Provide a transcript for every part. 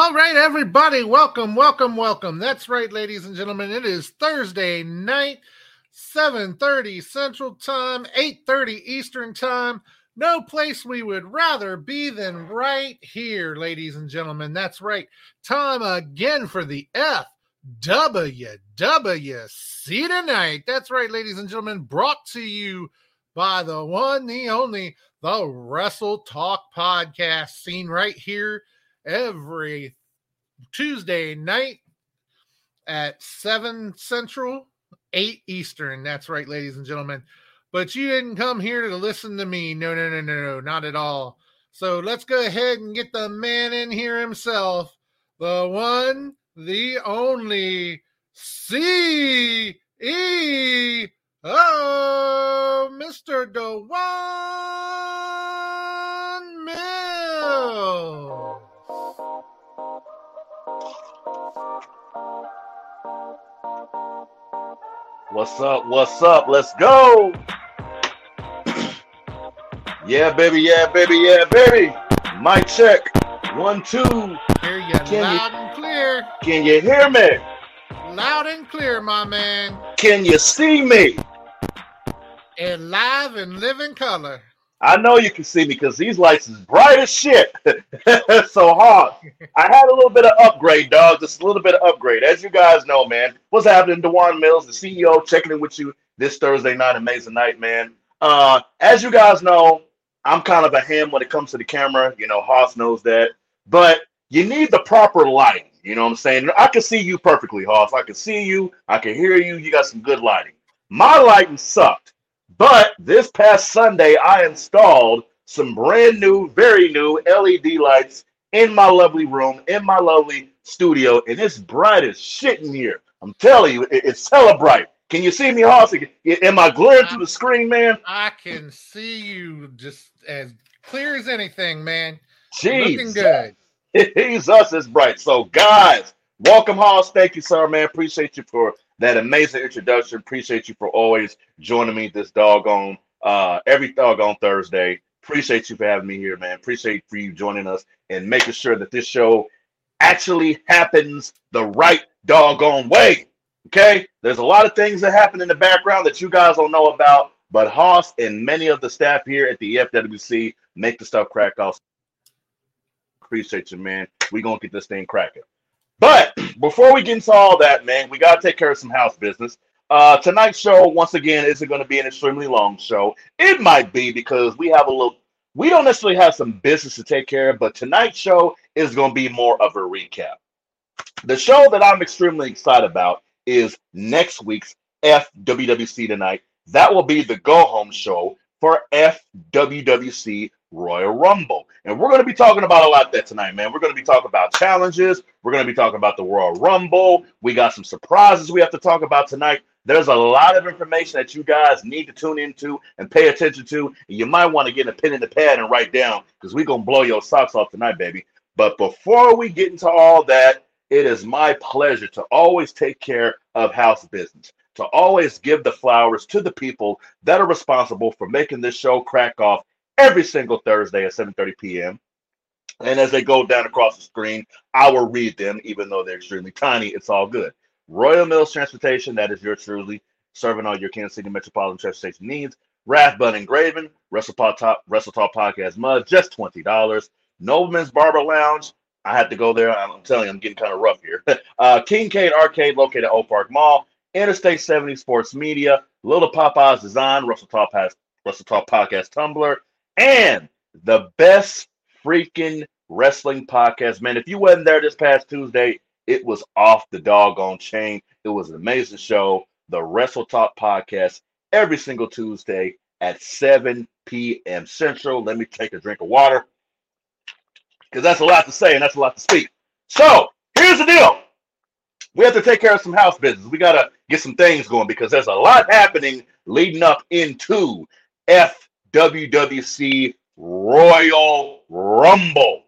All right, everybody, welcome, welcome, welcome. That's right, ladies and gentlemen, it is Thursday night, 7:30 Central Time, 8:30 Eastern Time. No place we would rather be than right here, ladies and gentlemen. That's right, time again for the FWWC tonight. That's right, ladies and gentlemen, brought to you by the one, the only, the WrestleTalk Podcast, seen right here every Tuesday night at 7 Central, 8 Eastern. That's right, ladies and gentlemen. But you didn't come here to listen to me. No, not at all. So let's go ahead and get the man in here himself, the one, the only, CEO, Mr. DeWan Mills. What's up? What's up? Let's go. Yeah, baby. Mic check. 1, 2. Hear you loud and clear. Can you hear me? Loud and clear, my man. Can you see me? And live and live in color. I know you can see me because these lights is bright as shit. So hard. I had a little bit of upgrade, dog. Just a little bit of upgrade. As you guys know, man, what's happening? DeWan Mills, the CEO, checking in with you this Thursday night. Amazing night, man. As you guys know, I'm kind of a ham when it comes to the camera. You know, Hoss knows that. But you need the proper lighting. You know what I'm saying? I can see you perfectly, Hoss. I can see you. I can hear you. You got some good lighting. My lighting sucked. But this past Sunday, I installed some brand new, very new LED lights in my lovely room, in my lovely studio, and it's bright as shit in here. I'm telling you, it's hella bright. Can you see me, Hoss? Am I glaring through the screen, man? I can see you just as clear as anything, man. Jeez. Looking good. Jesus is bright. So, guys, welcome, Hoss. Thank you, sir, man. Appreciate you for that amazing introduction. Appreciate you for always joining me this doggone, every doggone Thursday. Appreciate you for having me here, man. Appreciate for you joining us and making sure that this show actually happens the right doggone way, okay? There's a lot of things that happen in the background that you guys don't know about, but Hoss and many of the staff here at the FWWC make the stuff crack off. Appreciate you, man. We're going to get this thing cracking. But before we get into all that, man, we got to take care of some house business. Tonight's show, once again, isn't going to be an extremely long show. It might be because we have a little, we don't necessarily have some business to take care of, but tonight's show is going to be more of a recap. The show that I'm extremely excited about is next week's FWWC Tonight. That will be the go-home show for FWWC Royal Rumble. And we're going to be talking about a lot of that tonight, man. We're going to be talking about challenges. We're going to be talking about the Royal Rumble. We got some surprises we have to talk about tonight. There's a lot of information that you guys need to tune into and pay attention to. And you might want to get a pen and a pad and write down because we're going to blow your socks off tonight, baby. But before we get into all that, it is my pleasure to always take care of house business, to always give the flowers to the people that are responsible for making this show crack off every single Thursday at 7:30 p.m. And as they go down across the screen, I will read them, even though they're extremely tiny. It's all good. Royal Mills Transportation, that is yours truly, serving all your Kansas City metropolitan transportation needs. Rathbun Engraving, WrestleTalk Podcast Mud, just $20. Nobleman's Barber Lounge, I have to go there. I'm telling you, I'm getting kind of rough here. Kincaid Arcade, located at Oak Park Mall. Interstate 70 Sports Media, Little Popeye's Design, WrestleTalk Podcast Tumblr, and the best freaking wrestling podcast. Man, if you wasn't there this past Tuesday, it was off the doggone chain. It was an amazing show, the WrestleTalk Podcast, every single Tuesday at 7 p.m. Central. Let me take a drink of water because that's a lot to say and that's a lot to speak. So here's the deal. We have to take care of some house business. We got to get some things going because there's a lot happening leading up into FWWC Royal Rumble.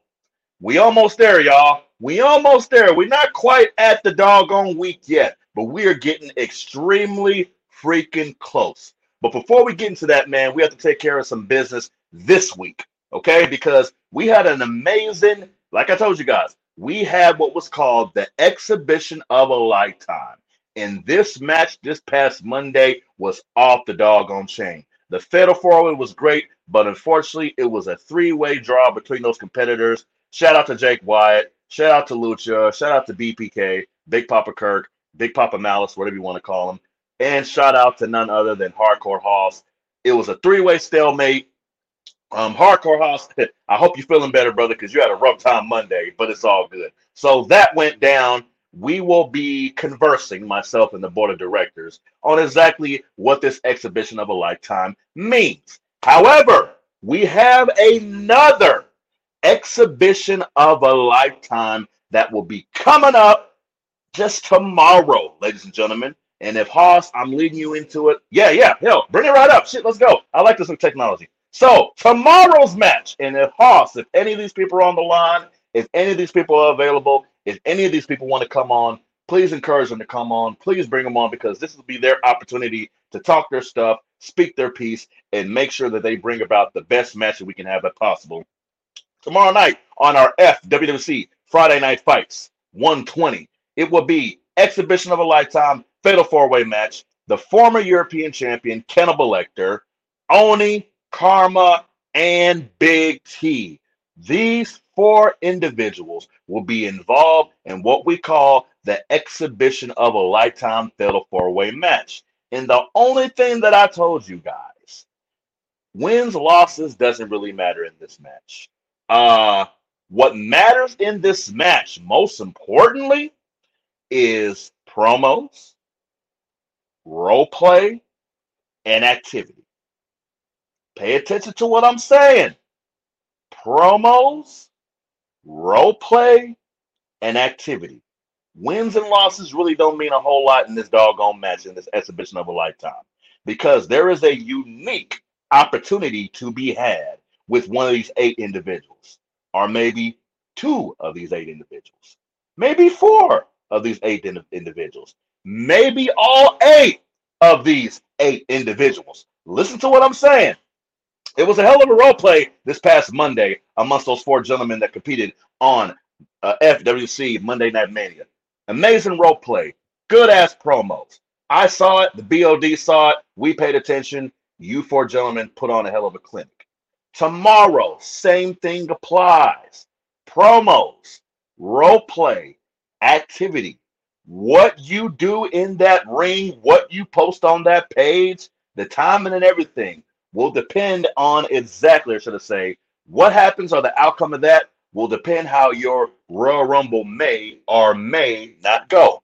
We almost there, y'all. We almost there. We're not quite at the doggone week yet, but we are getting extremely freaking close. But before we get into that, man, we have to take care of some business this week, okay? Because we had an amazing, like I told you guys, we had what was called the exhibition of a lifetime. And this match this past Monday was off the doggone chain. The fatal four-way was great, but unfortunately, it was a three-way draw between those competitors. Shout out to Jake Wyatt. Shout out to Lucha. Shout out to BPK, Big Papa Kirk, Big Papa Malice, whatever you want to call him. And shout out to none other than Hardcore Hoss. It was a three-way stalemate. Hardcore Hoss, I hope you're feeling better, brother, because you had a rough time Monday, but it's all good. So that went down. We will be conversing, myself and the board of directors, on exactly what this exhibition of a lifetime means. However, we have another exhibition of a lifetime that will be coming up just tomorrow, ladies and gentlemen. And if Hoss, I'm leading you into it. Yeah, hell, bring it right up. Shit, let's go. I like this in technology. So tomorrow's match, and if Hoss, if any of these people are on the line, if any of these people are available, if any of these people want to come on, please encourage them to come on. Please bring them on, because this will be their opportunity to talk their stuff, speak their piece, and make sure that they bring about the best match that we can have if possible. Tomorrow night on our FWWC Friday Night Fights 120, it will be exhibition of a lifetime fatal four-way match. The former European champion, Cannibal Lecter, Oni, Karma, and Big T. These four individuals will be involved in what we call the exhibition of a lifetime fatal four-way match. And the only thing that I told you guys, wins, losses doesn't really matter in this match. What matters in this match, most importantly, is promos, role play, and activity. Pay attention to what I'm saying. Promos, role play, and activity. Wins and losses really don't mean a whole lot in this doggone match, in this exhibition of a lifetime, because there is a unique opportunity to be had with one of these eight individuals, or maybe two of these eight individuals, maybe four of these eight individuals, maybe all eight of these eight individuals. Listen to what I'm saying. It was a hell of a role play this past Monday amongst those four gentlemen that competed on FWC Monday Night Mania. Amazing role play. Good-ass promos. I saw it. The BOD saw it. We paid attention. You four gentlemen put on a hell of a clinic. Tomorrow, same thing applies. Promos, role play, activity. What you do in that ring, what you post on that page, the timing and everything will depend on exactly, or should I say, what happens or the outcome of that will depend how your Royal Rumble may or may not go.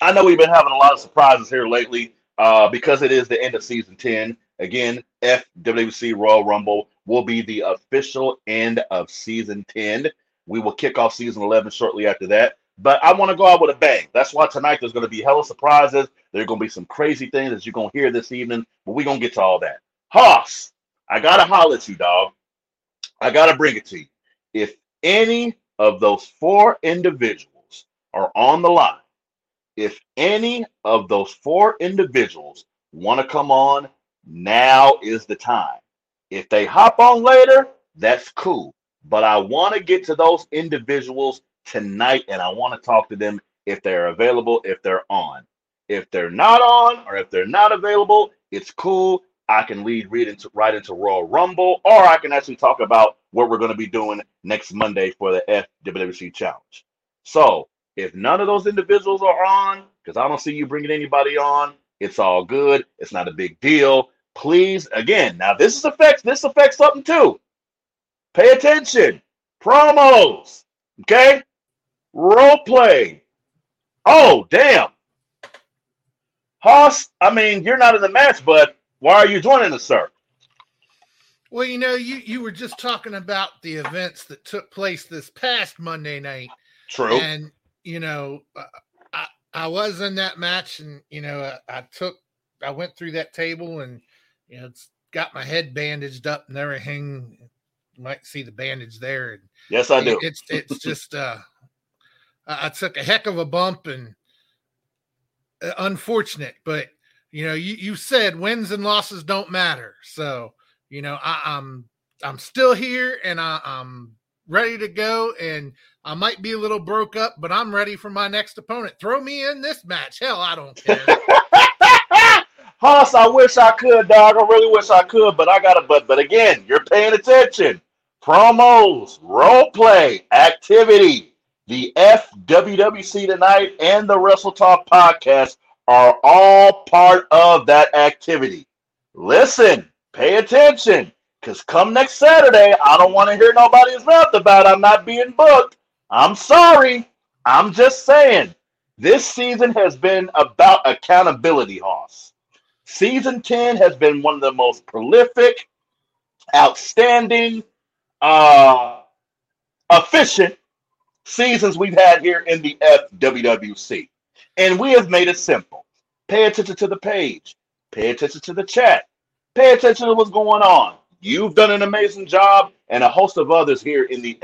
I know we've been having a lot of surprises here lately because it is the end of Season 10. Again, FWWC Royal Rumble will be the official end of Season 10. We will kick off Season 11 shortly after that. But I want to go out with a bang. That's why tonight there's going to be hella surprises. There are going to be some crazy things that you're going to hear this evening. But we're going to get to all that. Hoss, I got to holler at you, dog. I got to bring it to you. If any of those four individuals are on the line, if any of those four individuals want to come on, now is the time. If they hop on later, that's cool. But I want to get to those individuals tonight, and I want to talk to them if they're available, if they're on. If they're not on, or if they're not available, it's cool. I can lead right into Royal Rumble, or I can actually talk about what we're going to be doing next Monday for the FWWC Challenge. So if none of those individuals are on, because I don't see you bringing anybody on, it's all good. It's not a big deal. Please, again, now this affects something too. Pay attention. Promos, okay? Role play. Oh, damn. Hoss, I mean, you're not in the match, but why are you joining us, sir? Well, you know, you were just talking about the events that took place this past Monday night. True. And, you know, I was in that match, and, you know, I went through that table and, you know, it's got my head bandaged up and everything. You might see the bandage there. And yes, I do. It's just, I took a heck of a bump and unfortunate, but you know, you said wins and losses don't matter. So, you know, I'm still here, and I'm ready to go, and I might be a little broke up, but I'm ready for my next opponent. Throw me in this match. Hell, I don't care. Hoss, I wish I could, dog. I really wish I could, but I got to. But again, you're paying attention. Promos, role play, activity. The FWWC tonight and the WrestleTalk podcast are all part of that activity. Listen, pay attention, because come next Saturday, I don't want to hear nobody's mouth about I'm not being booked. I'm sorry. I'm just saying. This season has been about accountability, Hoss. Season 10 has been one of the most prolific, outstanding, efficient seasons we've had here in the FWWC. And we have made it simple. Pay attention to the page. Pay attention to the chat. Pay attention to what's going on. You've done an amazing job, and a host of others here in the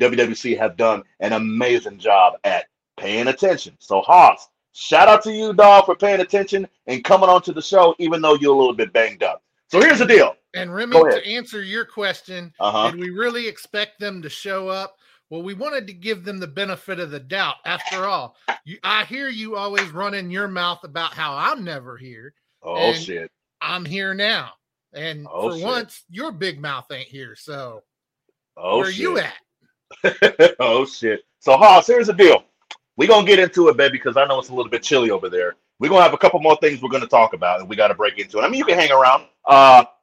FWWC have done an amazing job at paying attention. So, Hoss, shout out to you, dog, for paying attention and coming on to the show, even though you're a little bit banged up. So here's the deal. And Remy, to answer your question, did we really expect them to show up? Well, we wanted to give them the benefit of the doubt. After all, I hear you always run in your mouth about how I'm never here. Oh, shit. I'm here now. And once, your big mouth ain't here. So where are you at? So, Hoss, here's the deal. We're going to get into it, baby, because I know it's a little bit chilly over there. We're going to have a couple more things we're going to talk about, and we got to break into it. I mean, you can hang around.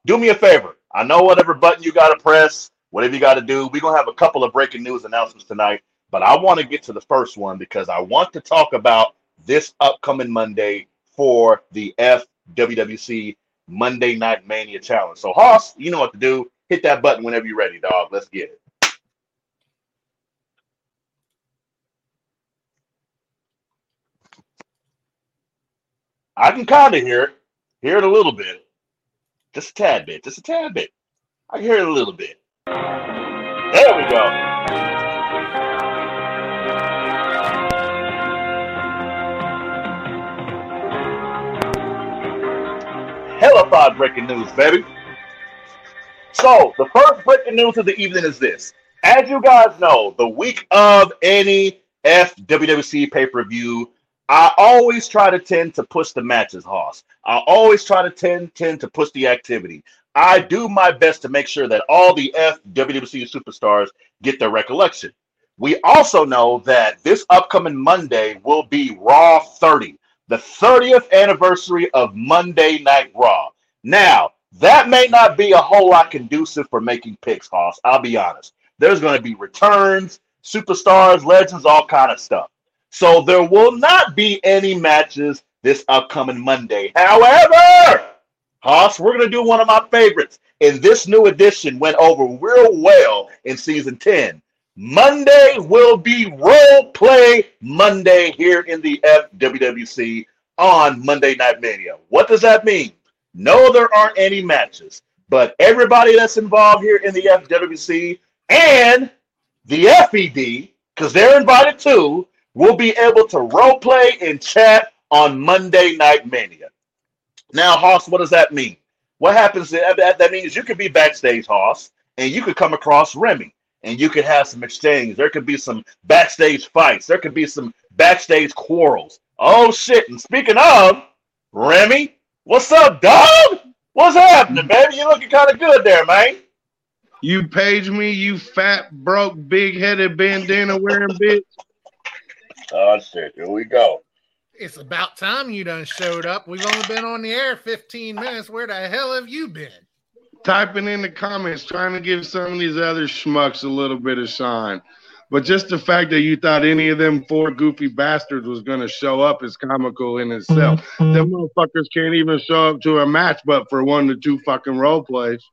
Do me a favor. I know whatever button you got to press, whatever you got to do, we're going to have a couple of breaking news announcements tonight, but I want to get to the first one because I want to talk about this upcoming Monday for the FWWC Monday Night Mania Challenge. So, Hoss, you know what to do. Hit that button whenever you're ready, dog. Let's get it. I can kind of hear it a little bit, just a tad bit. I can hear it a little bit. There we go. Hellified breaking news, baby. So the first breaking news of the evening is this. As you guys know, the week of any FWWC pay-per-view, I always try to tend to push the matches, Hoss. I always try to tend to push the activity. I do my best to make sure that all the FWWC superstars get their recollection. We also know that this upcoming Monday will be Raw 30, the 30th anniversary of Monday Night Raw. Now, that may not be a whole lot conducive for making picks, Hoss. I'll be honest. There's going to be returns, superstars, legends, all kind of stuff. So there will not be any matches this upcoming Monday. However, Hoss, we're going to do one of my favorites. And this new edition went over real well in Season 10. Monday will be Role Play Monday here in the FWWC on Monday Night Mania. What does that mean? No, there aren't any matches. But everybody that's involved here in the FWWC and the FED, because they're invited too, we'll be able to role play and chat on Monday Night Mania. Now, Hoss, what does that mean? What happens? That means you could be backstage, Hoss, and you could come across Remy, and you could have some exchange. There could be some backstage fights. There could be some backstage quarrels. Oh, shit. And speaking of, Remy, what's up, dog? What's happening, baby? You're looking kind of good there, man. You page me, you fat, broke, big-headed, bandana-wearing bitch. Oh, shit. Here we go. It's about time you done showed up. We've only been on the air 15 minutes. Where the hell have you been? Typing in the comments, trying to give some of these other schmucks a little bit of shine. But just the fact that you thought any of them four goofy bastards was going to show up is comical in itself. Them motherfuckers can't even show up to a match but for 1 to 2 fucking role plays.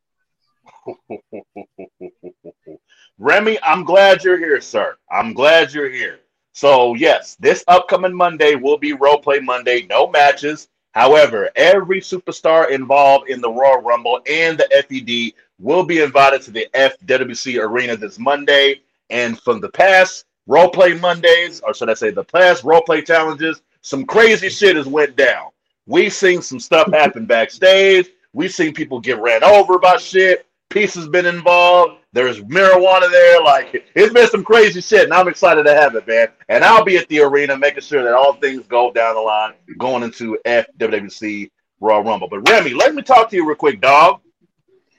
Remy, I'm glad you're here, sir. I'm glad you're here. So, yes, this upcoming Monday will be Role Play Monday, no matches. However, every superstar involved in the Royal Rumble and the FED will be invited to the FWWC Arena this Monday. And from the past Role Play Mondays, or should I say the past Role Play Challenges, some crazy shit has went down. We've seen some stuff happen backstage. We've seen people get ran over by shit. Peace has been involved. There's marijuana there. Like, it's been some crazy shit, and I'm excited to have it, man. And I'll be at the arena making sure that all things go down the line going into FWWC Royal Rumble. But, Remy, let me talk to you real quick, dog,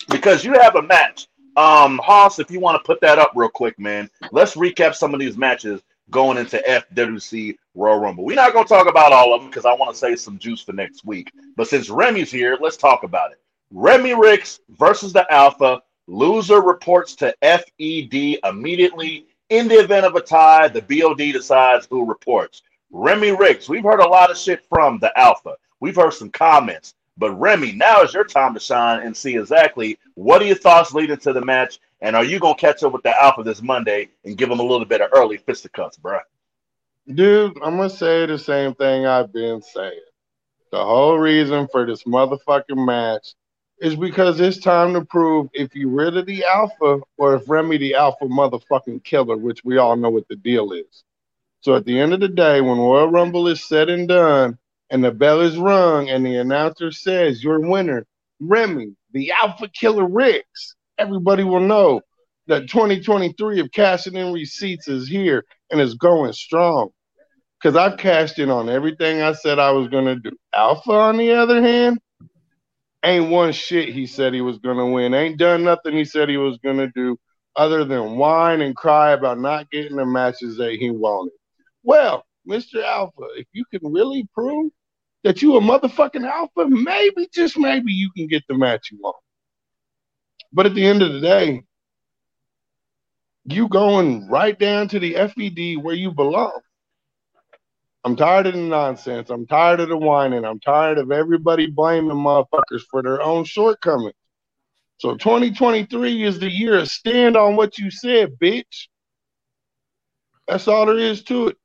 because you have a match. Hoss, if you want to put that up real quick, man, let's recap some of these matches going into FWWC Royal Rumble. We're not going to talk about all of them because I want to save some juice for next week. But since Remy's here, let's talk about it. Remy Ricks versus the Alpha. Loser reports to FED immediately. In the event of a tie, the BOD decides who reports. Remy Ricks, we've heard a lot of shit from the Alpha. We've heard some comments. But Remy, now is your time to shine and see exactly what are your thoughts leading to the match, and are you going to catch up with the Alpha this Monday and give them a little bit of early fisticuffs, bro? Dude, I'm going to say the same thing I've been saying. The whole reason for this motherfucking match is because it's time to prove if you really the Alpha or if Remy the Alpha motherfucking killer, which we all know what the deal is. So at the end of the day, when Royal Rumble is said and done and the bell is rung and the announcer says your winner, Remy the Alpha Killer Ricks, everybody will know that 2023 of cashing in receipts is here and is going strong, because I've cashed in on everything I said I was going to do. Alpha, on the other hand, ain't one shit he said he was going to win. Ain't done nothing he said he was going to do other than whine and cry about not getting the matches that he wanted. Well, Mr. Alpha, if you can really prove that you a motherfucking alpha, maybe, just maybe, you can get the match you want. But at the end of the day, you going right down to the FED where you belong. I'm tired of the nonsense. I'm tired of the whining. I'm tired of everybody blaming motherfuckers for their own shortcomings. So 2023 is the year of stand on what you said, bitch. That's all there is to it.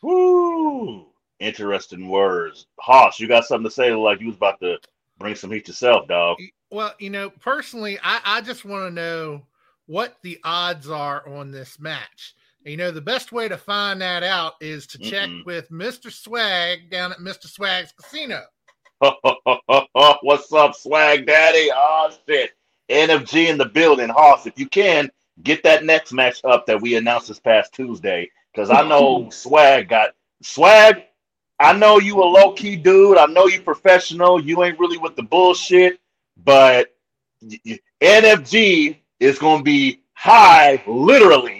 Woo! Interesting words. Hoss, you got something to say? Like, you was about to bring some heat yourself, dog. Well, you know, personally, I just want to know what the odds are on this match. You know, the best way to find that out is to check with Mr. Swag down at Mr. Swag's Casino. What's up, Swag Daddy? Oh, shit. NFG in the building. Hoss, if you can, get that next match up that we announced this past Tuesday, because I know Swag got... Swag, I know you a low-key dude. I know you professional. You ain't really with the bullshit, but NFG is going to be high, literally,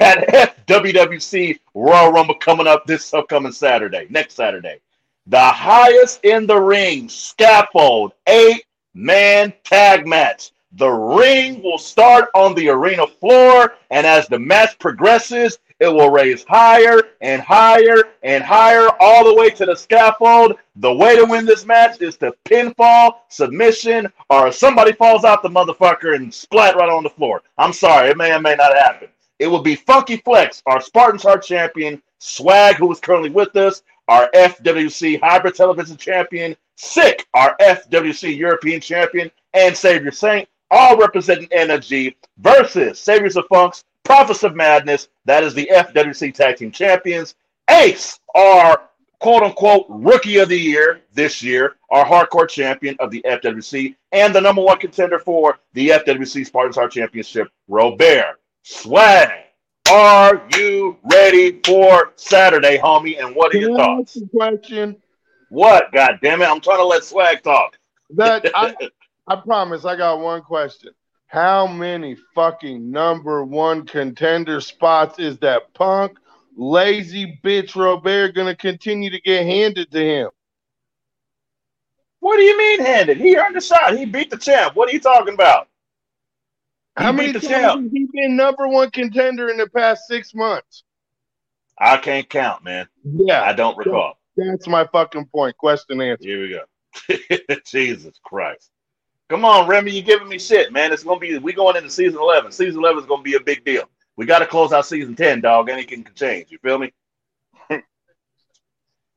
at FWWC Royal Rumble coming up this upcoming Saturday, next Saturday. The highest in the ring scaffold 8-man tag match. The ring will start on the arena floor, and as the match progresses, it will raise higher and higher and higher all the way to the scaffold. The way to win this match is to pinfall, submission, or if somebody falls out the motherfucker and splat right on the floor. I'm sorry, it may or may not happen. It will be Funky Flex, our Spartans Heart champion, Swag, who is currently with us, our FWC Hybrid Television champion, Sick, our FWC European champion, and Savior Saint, all representing NFG, versus Saviors of Funks, Prophets of Madness, that is the FWC Tag Team Champions, Ace, our quote-unquote Rookie of the Year this year, our Hardcore Champion of the FWC, and the number one contender for the FWC Spartans Heart Championship, Robert. Swag, are you ready for Saturday, homie? And what are your thoughts? Question. What? God damn it! I'm trying to let Swag talk. That I promise. I got one question. How many fucking number one contender spots is that punk, lazy bitch Robert gonna continue to get handed to him? What do you mean handed? He earned the shot. He beat the champ. What are you talking about? How many times has he been number one contender in the past 6 months? I can't count, man. Yeah. I don't recall. That's my fucking point. Question answer. Here we go. Jesus Christ. Come on, Remy. You're giving me shit, man. It's going to be, we're going into season 11. Season 11 is going to be a big deal. We got to close out season 10, dog. Anything can change. You feel me?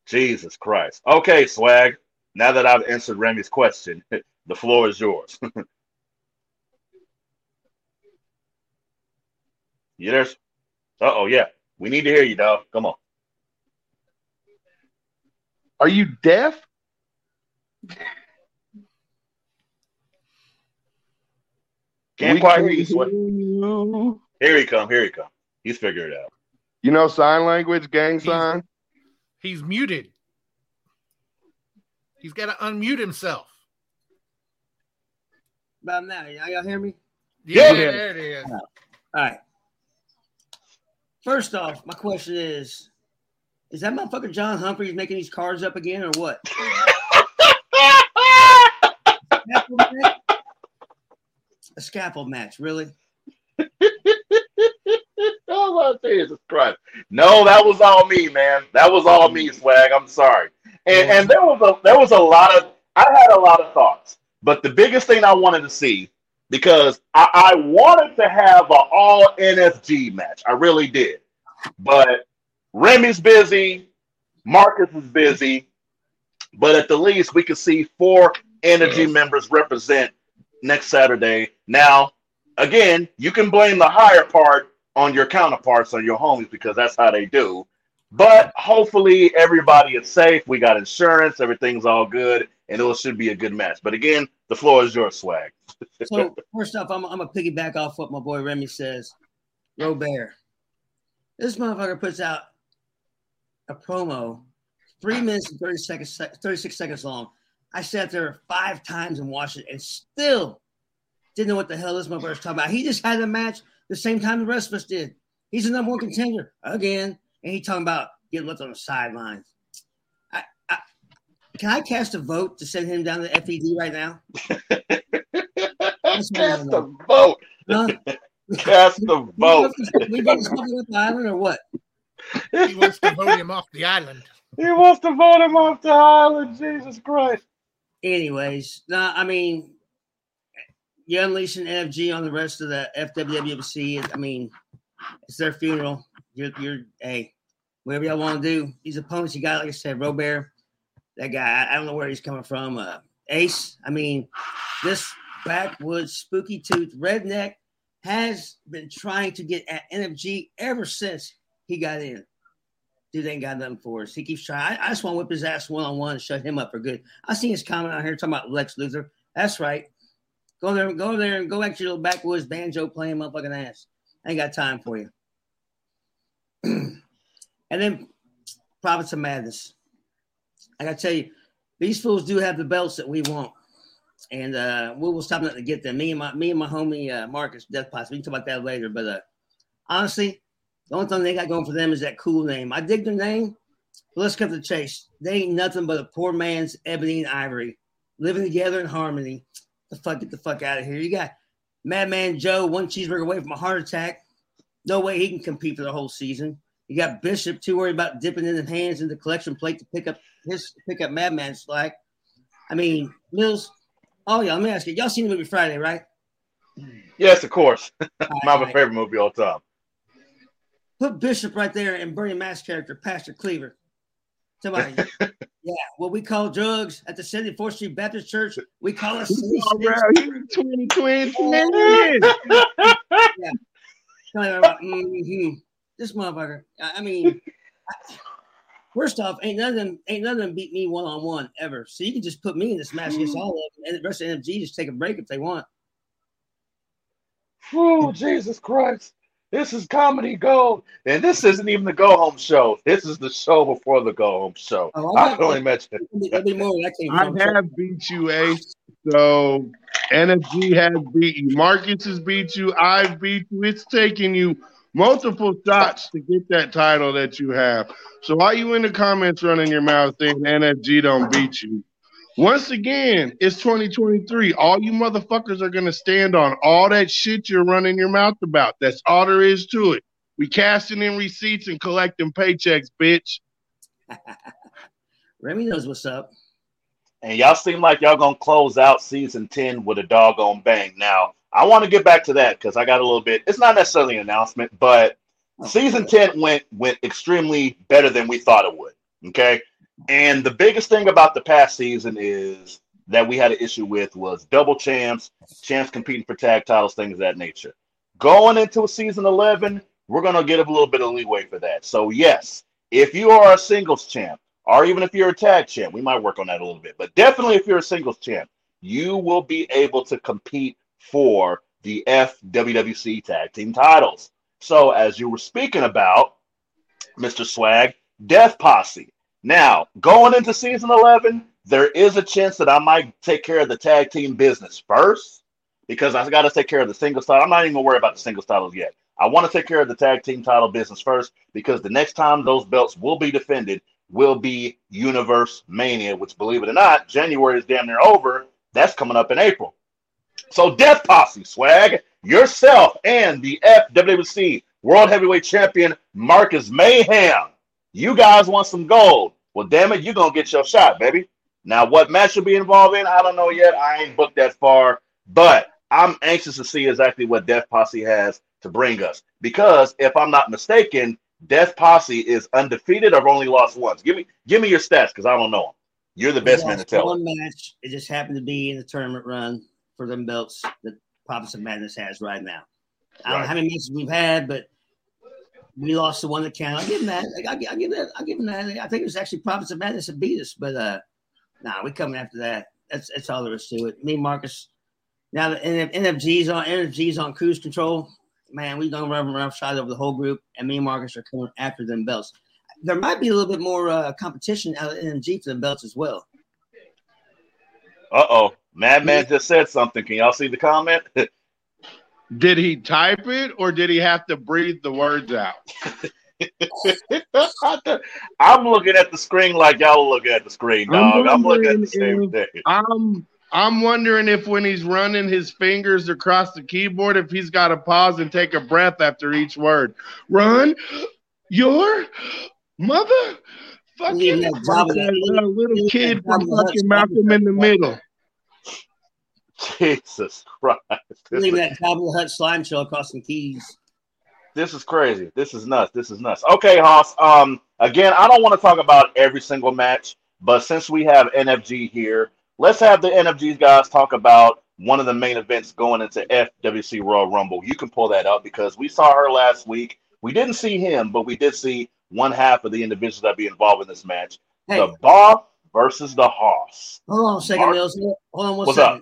Jesus Christ. Okay, Swag. Now that I've answered Remy's question, the floor is yours. You there? Uh-oh, yeah. We need to hear you, dog. Come on. Are you deaf? Can't quite read this one. Here he come. Here he come. He's figured it out. You know sign language, gang sign? He's muted. He's got to unmute himself. About now, y'all hear me? Yeah, there it is. All right. First off, my question is that motherfucker John Humphreys making these cards up again or what? A scaffold match, really? Oh, Jesus Christ. No, that was all me, man. That was all me, Swag. I'm sorry. And there was a lot of – I had a lot of thoughts. But the biggest thing I wanted to see, because I wanted to have an all-NFG match. I really did. But Remy's busy. Marcus is busy. But at the least, we could see 4 energy members represent next Saturday. Now, again, you can blame the higher part on your counterparts or your homies because that's how they do. But hopefully everybody is safe. We got insurance. Everything's all good. And it should be a good match. But again, the floor is your Swag. So first off, I'm going to piggyback off what my boy Remy says. Robert. This motherfucker puts out a promo 3 minutes and 36 seconds long. I sat there 5 times and watched it and still didn't know what the hell this motherfucker was talking about. He just had a match the same time the rest of us did. He's the number 1 contender again. And he's talking about getting left on the sidelines. Can I cast a vote to send him down to the FED right now? Cast a vote. Cast the vote. We going to vote him off the island or what? He wants to vote him off the island. He wants to vote him off the island. Jesus Christ. Anyways, you're unleashing NFG on the rest of the FWWC. It's their funeral. You're whatever y'all want to do. These opponents you got, like I said, Robert. That guy, I don't know where he's coming from. Ace, this backwoods, spooky tooth, redneck has been trying to get at NFG ever since he got in. Dude ain't got nothing for us. He keeps trying. I just want to whip his ass one-on-one and shut him up for good. I seen his comment out here talking about Lex Luthor. That's right. Go there and go back to your little backwoods banjo playing motherfucking ass. I ain't got time for you. And then Prophets of Madness. I got to tell you, these fools do have the belts that we want. And we will stop not to get them. Me and my homie Marcus, Death Posse. We can talk about that later. But honestly, the only thing they got going for them is that cool name. I dig their name, but let's cut to the chase. They ain't nothing but a poor man's ebony and ivory, living together in harmony. Get the fuck out of here. You got Madman Joe, one cheeseburger away from a heart attack. No way he can compete for the whole season. You got Bishop too worried about dipping in his hands in the collection plate to pick up Madman slack. Mills, oh yeah, let me ask you. Y'all seen the movie Friday, right? Yes, of course. My favorite movie all time. Put Bishop right there and Bernie Mac's character, Pastor Cleaver. Somebody, yeah. What we call drugs at the 74th Street Baptist Church, we call it. Yeah. This motherfucker. First off, ain't none of them beat me one-on-one ever. So you can just put me in this match against all of them, and the rest of NFG just take a break if they want. Oh, Jesus Christ. This is comedy gold. And this isn't even the go-home show. This is the show before the go-home show. I can only mention it. I have beat you, Ace. So NFG has beat you. Marcus has beat you. I've beat you. It's taking you multiple shots to get that title that you have. So why you in the comments running your mouth saying NFG don't beat you? Once again, it's 2023. All you motherfuckers are going to stand on all that shit you're running your mouth about. That's all there is to it. We casting in receipts and collecting paychecks, bitch. Remy knows what's up. And y'all seem like y'all going to close out season 10 with a doggone bang now. I want to get back to that because I got a little bit. It's not necessarily an announcement, but season 10 went extremely better than we thought it would. Okay, and the biggest thing about the past season is that we had an issue with was double champs competing for tag titles, things of that nature. Going into season 11, we're gonna get a little bit of leeway for that. So yes, if you are a singles champ, or even if you're a tag champ, we might work on that a little bit. But definitely, if you're a singles champ, you will be able to compete for the FWWC Tag Team titles. So, as you were speaking about, Mr. Swag, Death Posse. Now, going into Season 11, there is a chance that I might take care of the tag team business first, because I've got to take care of the singles title. I'm not even going to worry about the singles titles yet. I want to take care of the tag team title business first, because the next time those belts will be defended will be Universe Mania, which, believe it or not, January is damn near over. That's coming up in April. So, Death Posse, Swag, yourself, and the FWWC World Heavyweight Champion Marcus Mayhem. You guys want some gold. Well, damn it, you're going to get your shot, baby. Now, what match you'll be involved in, I don't know yet. I ain't booked that far. But I'm anxious to see exactly what Death Posse has to bring us. Because if I'm not mistaken, Death Posse is undefeated or only lost once. Give me your stats, because I don't know them. You're the best man to tell. One match, it just happened to be in the tournament run for them belts that Prophets of Madness has right now. Right. I don't know how many matches we've had, but we lost the one that counted. I'll give him that. I'll give him that. I think it was actually Prophets of Madness that beat us, but nah, we coming after that. That's all there is to it. Me, Marcus. Now the NFG's on cruise control. Man, we're gonna run roughshod over the whole group, and me and Marcus are coming after them belts. There might be a little bit more competition out of NFG for them belts as well. Uh-oh. Madman just said something. Can y'all see the comment? Did he type it, or did he have to breathe the words out? I'm looking at the screen like y'all look at the screen, dog. I'm looking at the same thing. I'm wondering if when he's running his fingers across the keyboard, if he's got to pause and take a breath after each word. Run your mother fucking little kid from fucking Malcolm in the Middle. Jesus Christ. Leave that Cannibal Hut slime show across some keys. This is crazy. This is nuts. This is nuts. Okay, Hoss. Again, I don't want to talk about every single match, but since we have NFG here, let's have the NFG guys talk about one of the main events going into FWC Royal Rumble. You can pull that up because we saw her last week. We didn't see him, but we did see one half of the individuals that be involved in this match. Hey. The Bob versus the Hoss. Hold on a second, Mills. Hold on one What's second. Up?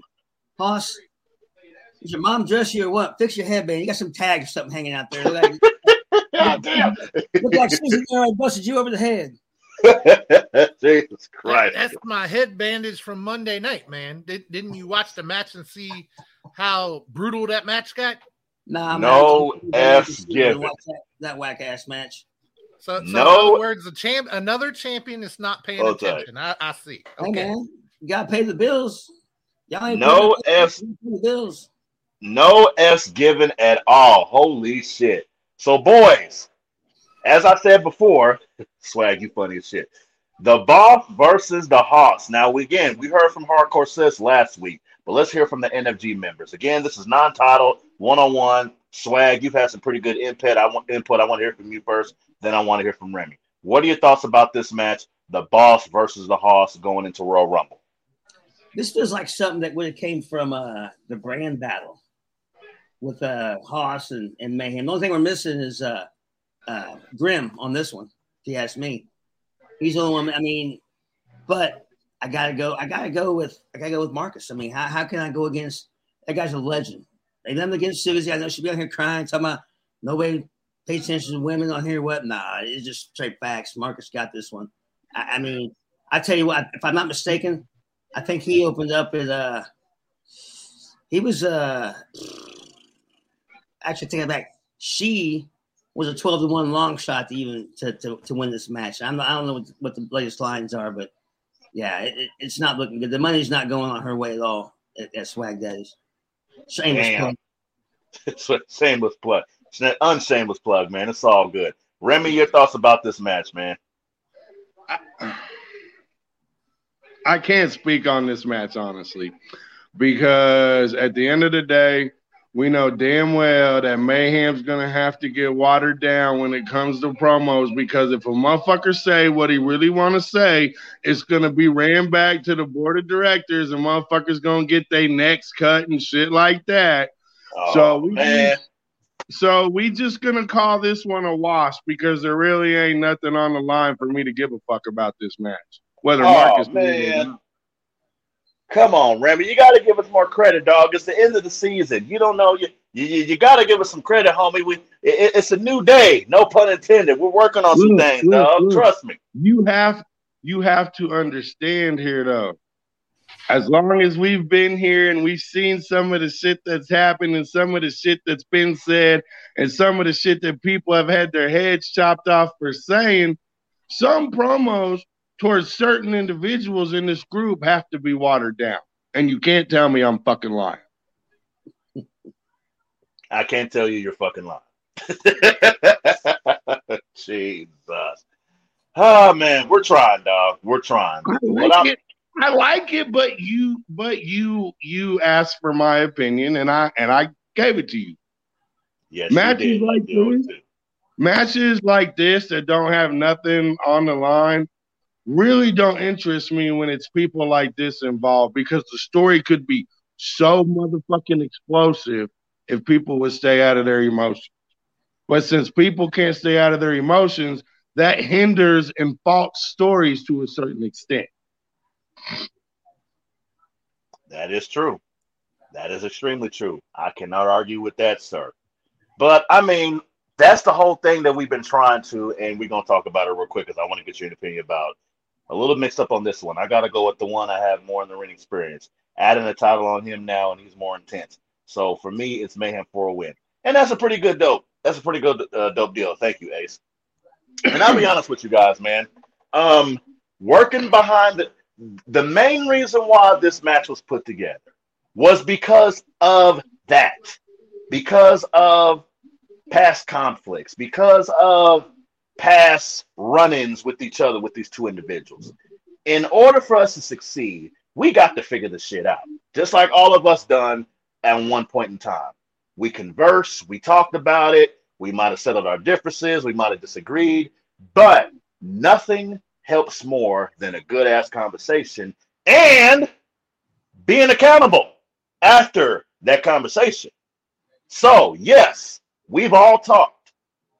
Hoss, is your mom dress you or what? Fix your headband. You got some tags or something hanging out there. Damn. Look like Susan Arrow busted you over the head. Jesus Christ. That's my head bandage from Monday night, man. Didn't you watch the match and see how brutal that match got? Nah, no F given. That whack-ass match. So no. In other words, another champion is not paying attention. I see. Okay. Hey, man. You got to pay the bills. No F's given at all. Holy shit. So, boys, as I said before, Swag, you funny as shit. The Boss versus the Hawks. Now, again, we heard from Hardcore Sis last week, but let's hear from the NFG members. Again, this is non-title, one-on-one. Swag, you've had some pretty good input. I want to hear from you first, then I want to hear from Remy. What are your thoughts about this match, the Boss versus the Hawks going into Royal Rumble? This feels like something that would have came from the brand battle with Hoss and Mayhem. The only thing we're missing is Grimm on this one, if you ask me. He's the only one. I mean, but I gotta go with Marcus. I mean, how can I go against that guy's a legend? They let him against Susie. I know she'd be out here crying, talking about nobody pays attention to women on here. What? Nah, it's just straight facts. Marcus got this one. I mean, I tell you what, if I'm not mistaken. I think he opened up at actually taking it back. She was a 12-1 long shot to even to win this match. I don't know what the latest lines are, but yeah, it's not looking good. The money's not going on her way at all at Swag Daddy's. Shameless plug. Shameless plug. It's an unshameless plug, man. It's all good. Remy, your thoughts about this match, man? I can't speak on this match, honestly, because at the end of the day, we know damn well that Mayhem's going to have to get watered down when it comes to promos, because if a motherfucker say what he really want to say, it's going to be ran back to the board of directors, and motherfuckers going to get their necks cut and shit like that. Oh, so we just going to call this one a wash, because there really ain't nothing on the line for me to give a fuck about this match. Whether Marcus, Come on, Remy. You got to give us more credit, dog. It's the end of the season. You don't know. You got to give us some credit, homie. It's a new day. No pun intended. We're working on some things, dog. Trust me. You have to understand here, though. As long as we've been here and we've seen some of the shit that's happened and some of the shit that's been said and some of the shit that people have had their heads chopped off for saying, some promos towards certain individuals in this group have to be watered down. And you can't tell me I'm fucking lying. I can't tell you you're fucking lying. Jesus. Oh, man, we're trying, dog. We're trying. I like it, but you asked for my opinion, and I gave it to you. Yes, matches you did. Matches like this that don't have nothing on the line really don't interest me when it's people like this involved, because the story could be so motherfucking explosive if people would stay out of their emotions. But since people can't stay out of their emotions, that hinders and faults stories to a certain extent. That is true. That is extremely true. I cannot argue with that, sir. But, I mean, that's the whole thing that we've been trying to, and we're going to talk about it real quick because I want to get your opinion about it. A little mixed up on this one. I got to go with the one I have more in the ring experience. Adding a title on him now, and he's more intense. So, for me, it's Mayhem for a win. And that's a pretty good dope. That's a pretty good dope deal. Thank you, Ace. And I'll be honest with you guys, man. Working behind the main reason why this match was put together was because of that, because of past conflicts, because of past run-ins with each other, with these two individuals. In order for us to succeed, we got to figure this shit out, just like all of us done at one point in time. We conversed, we talked about it, we might have settled our differences, we might have disagreed, but nothing helps more than a good-ass conversation and being accountable after that conversation. So, yes, we've all talked.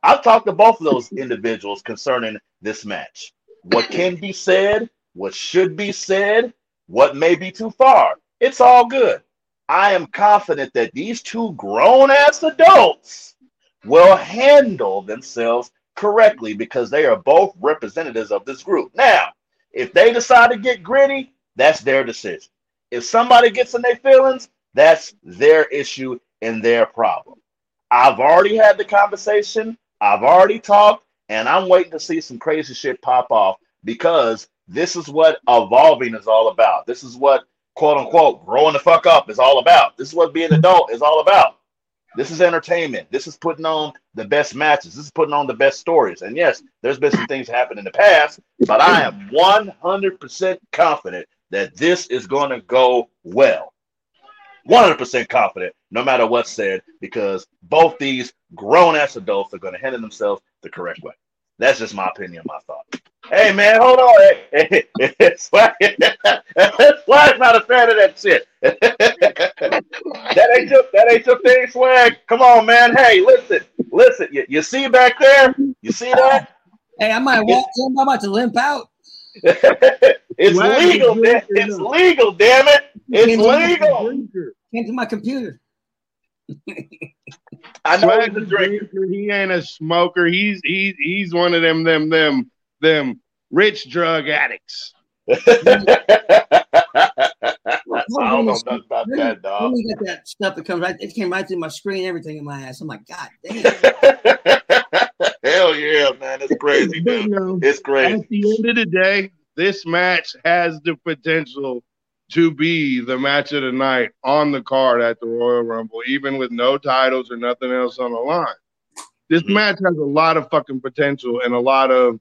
I've talked to both of those individuals concerning this match. What can be said, what should be said, what may be too far. It's all good. I am confident that these two grown-ass adults will handle themselves correctly, because they are both representatives of this group. Now, if they decide to get gritty, that's their decision. If somebody gets in their feelings, that's their issue and their problem. I've already had the conversation, I've already talked, and I'm waiting to see some crazy shit pop off, because this is what evolving is all about. This is what, quote unquote, growing the fuck up is all about. This is what being an adult is all about. This is entertainment. This is putting on the best matches. This is putting on the best stories. And yes, there's been some things happen in the past, but I am 100% confident that this is going to go well. 100% confident, no matter what's said, because both these grown-ass adults are going to handle themselves the correct way. That's just my opinion, my thought. Hey, man, hold on. Hey, Swag's not a fan of that shit. That ain't your thing, Swag. Come on, man. Hey, listen. You see back there? You see that? Hey, I might walk in. I'm about to limp out. It's Swag legal, man. It's legal, damn it. It's legal. Into my computer. I know he's a drinker. He ain't a smoker. He's one of them rich drug addicts. I don't know about that, dog. Let me get that stuff that comes right. It came right through my screen, everything in my ass. I'm like, God damn. Hell yeah, man. It's crazy, dude. It's crazy. At the end of the day, this match has the potential to be the match of the night on the card at the Royal Rumble, even with no titles or nothing else on the line. This match has a lot of fucking potential and a lot of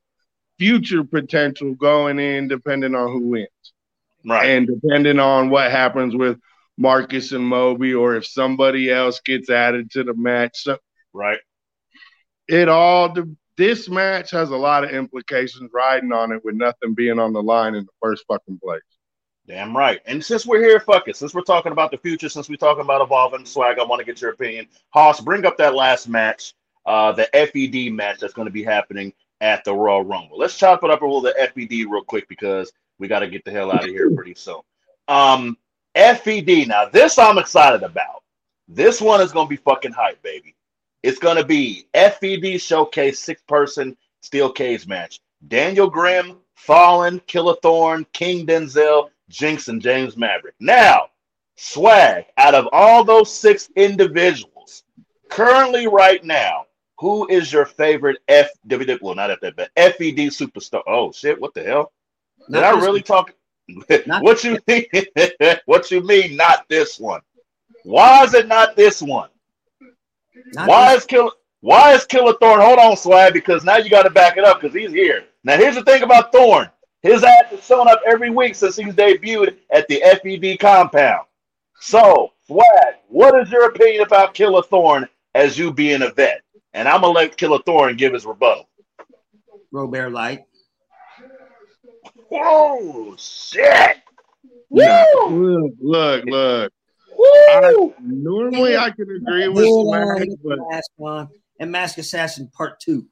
future potential going in, depending on who wins. Right. And depending on what happens with Marcus and Moby, or if somebody else gets added to the match. So right. This match has a lot of implications riding on it with nothing being on the line in the first fucking place. Damn right. And since we're here, fuck it. Since we're talking about the future, since we're talking about evolving, Swag, I want to get your opinion. Hoss, bring up that last match, the FED match that's going to be happening at the Royal Rumble. Let's chop it up a little the FED real quick, because we got to get the hell out of here pretty soon. FED. Now, this I'm excited about. This one is going to be fucking hype, baby. It's going to be FED Showcase 6-person steel cage match. Daniel Grimm, Fallen, Killer Thorn, King Denzel, Jinx, and James Maverick. Now, Swag, out of all those 6 individuals, currently right now, who is your favorite FWW? Well, not FWW, but FED superstar. Oh, shit, what the hell? Did I really talk? What you mean? What you mean, not this one? Why is it not this one? Why is Killer Thorn? Hold on, Swag, because now you got to back it up because he's here. Now, here's the thing about Thorn. His ass has shown up every week since he's debuted at the FED compound. So, Swag, what is your opinion about Killer Thorn as you being a vet? And I'm going to let Killer Thorn give his rebuttal. Robert Light. Whoa, shit. Yeah. Woo! Look. Normally I can agree with Swag, but... And Mask Assassin Part 2.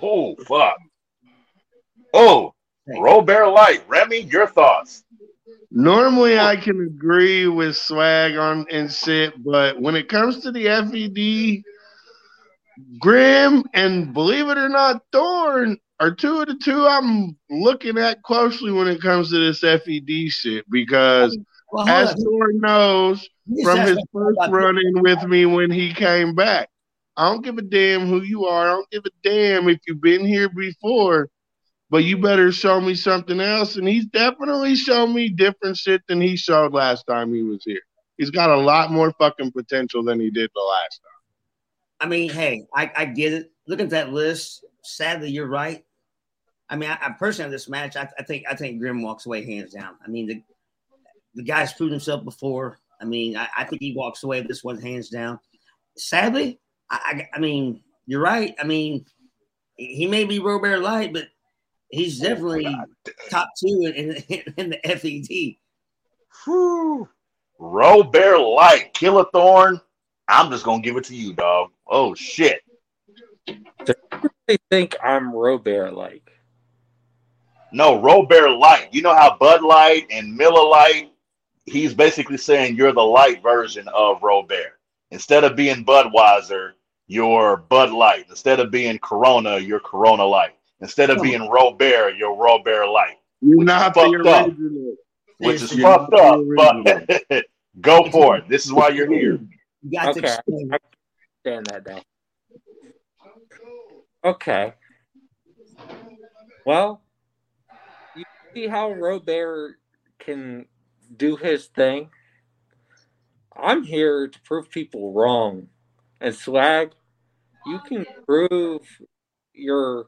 Oh, fuck. Oh, Robert Light. Remy, your thoughts. Normally I can agree with Swag on and shit, but when it comes to the FED, Grimm and, believe it or not, Thorn are 2 of the 2 I'm looking at closely when it comes to this FED shit because as Thorn knows from his first run-in with me when he came back, I don't give a damn who you are. I don't give a damn if you've been here before, but you better show me something else. And he's definitely shown me different shit than he showed last time he was here. He's got a lot more fucking potential than he did the last time. I mean, hey, I get it. Look at that list. Sadly, you're right. I mean, I personally have this match. I think Grimm walks away hands down. I mean, the guy's proved himself before. I mean, I think he walks away this one hands down. Sadly, I mean, you're right. I mean, he may be Robert Light, but he's definitely top 2 in the FED. Whew. Robert Light, Killer Thorn. I'm just gonna give it to you, dog. Oh shit! They think I'm Robert Light. No, Robert Light. You know how Bud Light and Miller Light. He's basically saying you're the light version of Robert. Instead of being Budweiser, you're Bud Light. Instead of being Corona, you're Corona Light. Instead of being Robert, you're Robert Light. You're not the original. Which is fucked up. But go for it. This is why you're here. You got to explain. I understand that down. Okay. Well, you see how Robert can do his thing? I'm here to prove people wrong. And Swag, you can prove your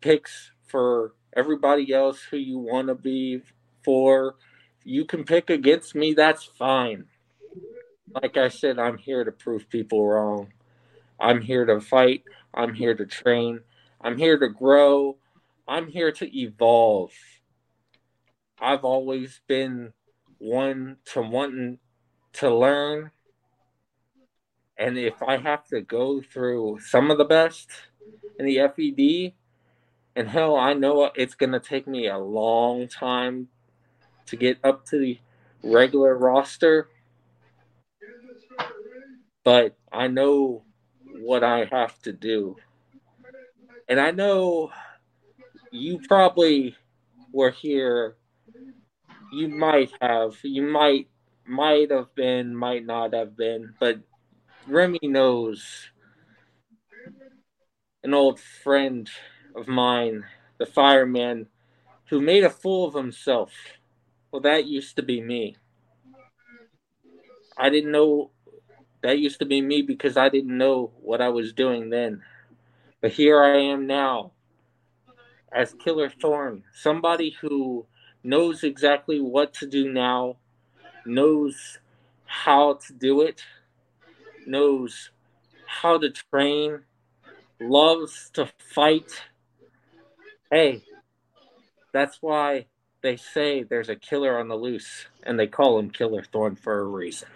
picks for everybody else who you want to be for. You can pick against me. That's fine. Like I said, I'm here to prove people wrong. I'm here to fight. I'm here to train. I'm here to grow. I'm here to evolve. I've always been one to wanting to learn. And if I have to go through some of the best in the FED, and hell, I know it's going to take me a long time to get up to the regular roster. But I know what I have to do. And I know you probably were here. You might have. You might have been, might not have been. But Remy knows an old friend of mine, the fireman, who made a fool of himself. Well, that used to be me. I didn't know... That used to be me because I didn't know what I was doing then. But here I am now as Killer Thorn, somebody who knows exactly what to do now, knows how to do it, knows how to train, loves to fight. Hey, that's why they say there's a killer on the loose, and they call him Killer Thorn for a reason.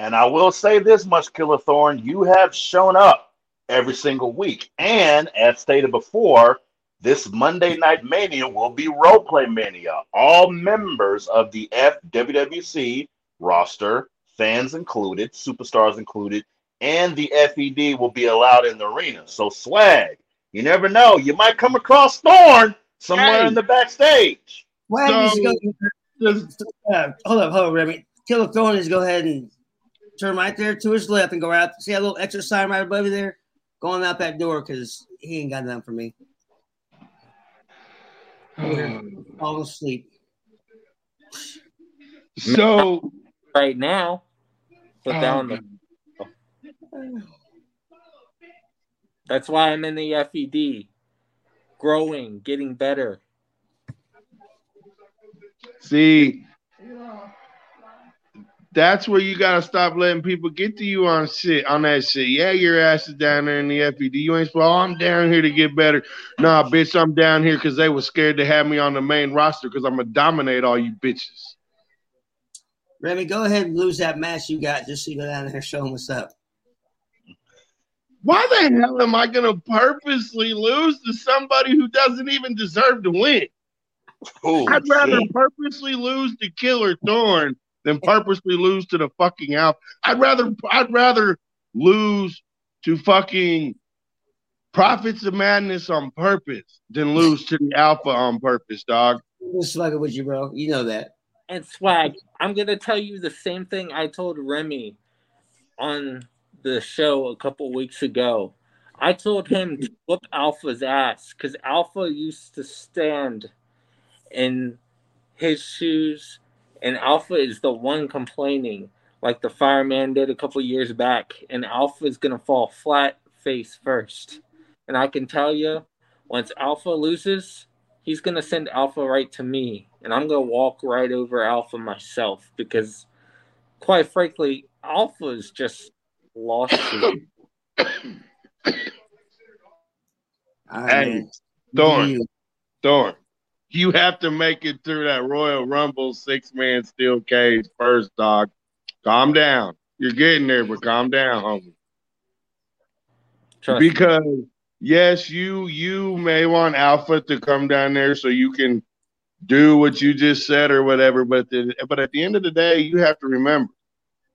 And I will say this much, Killer Thorn, you have shown up every single week. And as stated before, This Monday Night Mania will be Roleplay Mania. All members of the FWWC roster, fans included, superstars included, and the FED will be allowed in the arena. So Swag, you never know. You might come across Thorn somewhere in the backstage. Swag is going to hold up, Remy. Killer Thorn is go ahead and turn right there to his left and go out. See that little extra sign right above you there? Going out that door because he ain't got nothing for me. Fall asleep. So right now, put down the. That's why I'm in the FED, growing, getting better. See, that's where you gotta stop letting people get to you on that shit. Yeah, your ass is down there in the FED. You ain't supposed. I'm down here to get better. Nah, bitch, I'm down here because they were scared to have me on the main roster because I'm gonna dominate all you bitches. Remy, go ahead and lose that match you got just so you go down there and show them what's up. Why the hell am I going to purposely lose to somebody who doesn't even deserve to win? Holy I'd rather shit. Purposely lose to Killer Thorn than purposely lose to the fucking Alpha. I'd rather lose to fucking Prophets of Madness on purpose than lose to the Alpha on purpose, dog. I'm slugging with you, bro. You know that. And Swag, I'm going to tell you the same thing I told Remy on the show a couple weeks ago. I told him to whoop Alpha's ass because Alpha used to stand in his shoes, and Alpha is the one complaining like the fireman did a couple years back, and Alpha is going to fall flat face first. And I can tell you, once Alpha loses, he's going to send Alpha right to me, and I'm going to walk right over Alpha myself because, quite frankly, Alpha's just lost to me. Hey, Thorn, you have to make it through that Royal Rumble 6-man steel cage first, dog. Calm down. You're getting there, but calm down, homie. Trust because... me. Yes, you may want Alpha to come down there so you can do what you just said or whatever, but at the end of the day, you have to remember,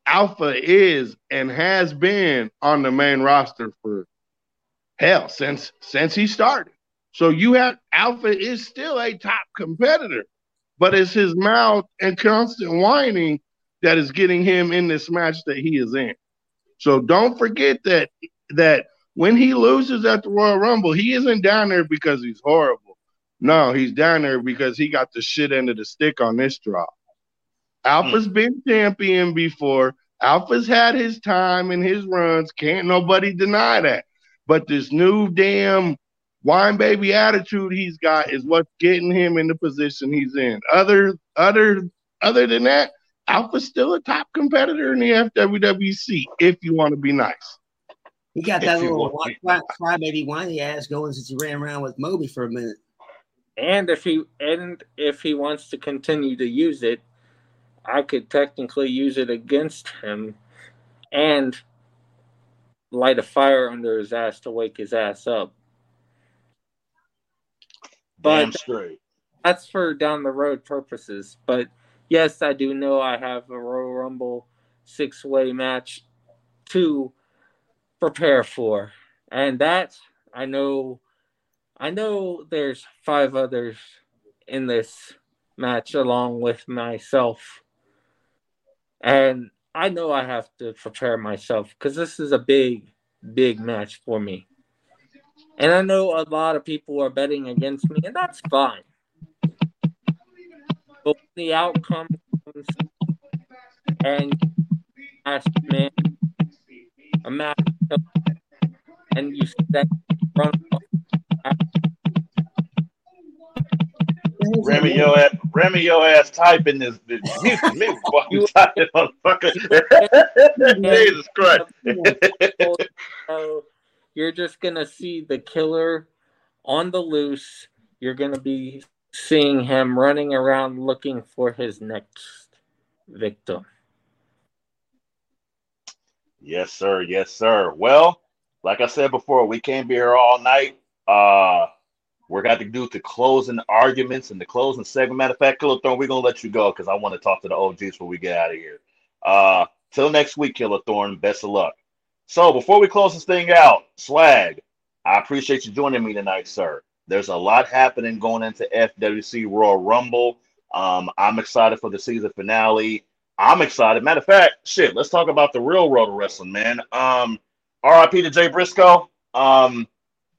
Alpha is and has been on the main roster for hell since he started. So you have Alpha is still a top competitor, but it's his mouth and constant whining that is getting him in this match that he is in. So don't forget that. When he loses at the Royal Rumble, he isn't down there because he's horrible. No, he's down there because he got the shit end of the stick on this draw. Alpha's been champion before. Alpha's had his time and his runs. Can't nobody deny that. But this new damn wine baby attitude he's got is what's getting him in the position he's in. Other than that, Alpha's still a top competitor in the FWWC, if you want to be nice. He got that little flybaby whiny ass going since he ran around with Moby for a minute. And if he wants to continue to use it, I could technically use it against him and light a fire under his ass to wake his ass up. But that's for down the road purposes. But yes, I do know I have a Royal Rumble 6-way match to prepare for, and that I know there's 5 others in this match along with myself, and I know I have to prepare myself because this is a big match for me, and I know a lot of people are betting against me, and that's fine, but when the outcome comes and ask man a match and you see that Remy your ass typing this bitch. Me fucking typing motherfucker. Jesus Christ. So you're just gonna see the killer on the loose. You're gonna be seeing him running around looking for his next victim. Yes, sir. Yes, sir. Well, like I said before, we can't be here all night. We're going to do the closing arguments and the closing segment. Matter of fact, Killer Thorn, we're going to let you go because I want to talk to the OGs before we get out of here. Till next week, Killer Thorn, best of luck. So before we close this thing out, Swag, I appreciate you joining me tonight, sir. There's a lot happening going into FWC Royal Rumble. I'm excited for the season finale. I'm excited. Matter of fact, shit, let's talk about the real world of wrestling, man. R.I.P. to Jay Briscoe.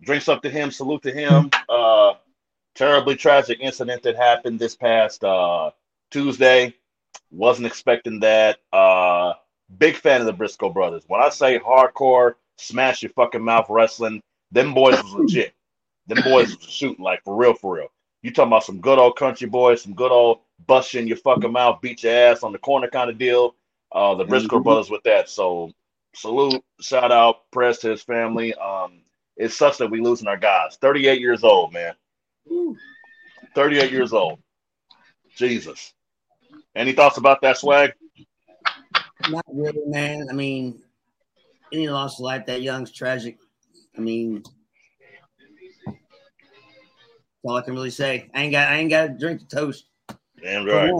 Drinks up to him. Salute to him. Terribly tragic incident that happened this past Tuesday. Wasn't expecting that. Big fan of the Briscoe brothers. When I say hardcore, smash your fucking mouth wrestling, them boys was legit. Them boys was shooting, like, for real, for real. You talking about some good old country boys, some good old bust you in your fucking mouth, beat your ass on the corner kind of deal. The Briscoe brothers with that. So salute, shout out, prayers to his family. It sucks that we losing our guys. 38 years old, man. 38 years old. Jesus. Any thoughts about that, Swag? Not really, man. I mean, any loss of life that young's tragic. I mean, that's all I can really say. I ain't got to drink the toast. Damn right.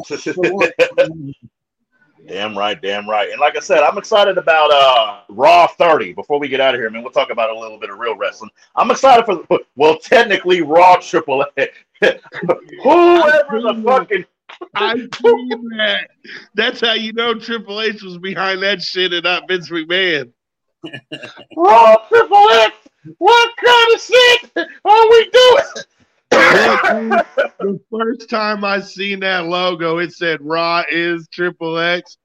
Damn right. Damn right. And like I said, I'm excited about Raw 30. Before we get out of here, man, we'll talk about a little bit of real wrestling. I'm excited for, well, technically Raw Triple H. Whoever the fucking. I see that. That's how you know Triple H was behind that shit and not Vince McMahon. Raw Triple H. What kind of shit are we doing? The first time I seen that logo, it said Raw is Triple X.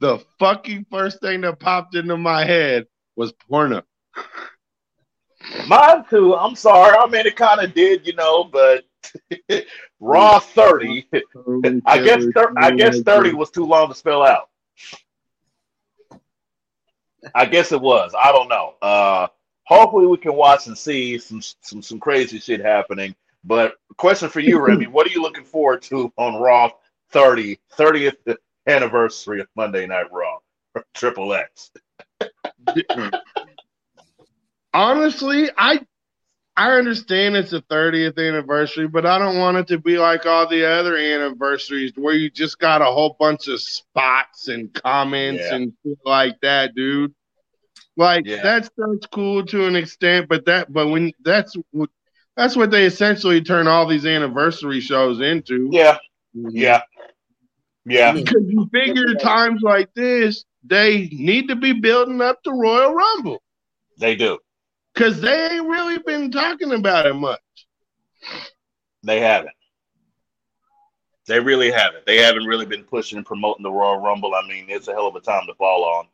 The fucking first thing that popped into my head was porno. Mine too. I'm sorry. I mean, it kind of did, you know, but Raw 30. I guess 30 was too long to spell out. I guess it was. I don't know. Hopefully we can watch and see some crazy shit happening. But question for you, Remy, what are you looking forward to on Raw 30, 30th anniversary of Monday Night Raw, Triple X? Honestly, I understand it's the 30th anniversary, but I don't want it to be like all the other anniversaries where you just got a whole bunch of spots and comments and shit like that, dude. Like, that sounds cool to an extent, but that's what they essentially turn all these anniversary shows into. Yeah. Yeah. Yeah. Because you figure times like this, they need to be building up the Royal Rumble. They do. Because they ain't really been talking about it much. They haven't. They really haven't. They haven't really been pushing and promoting the Royal Rumble. I mean, it's a hell of a time to fall on.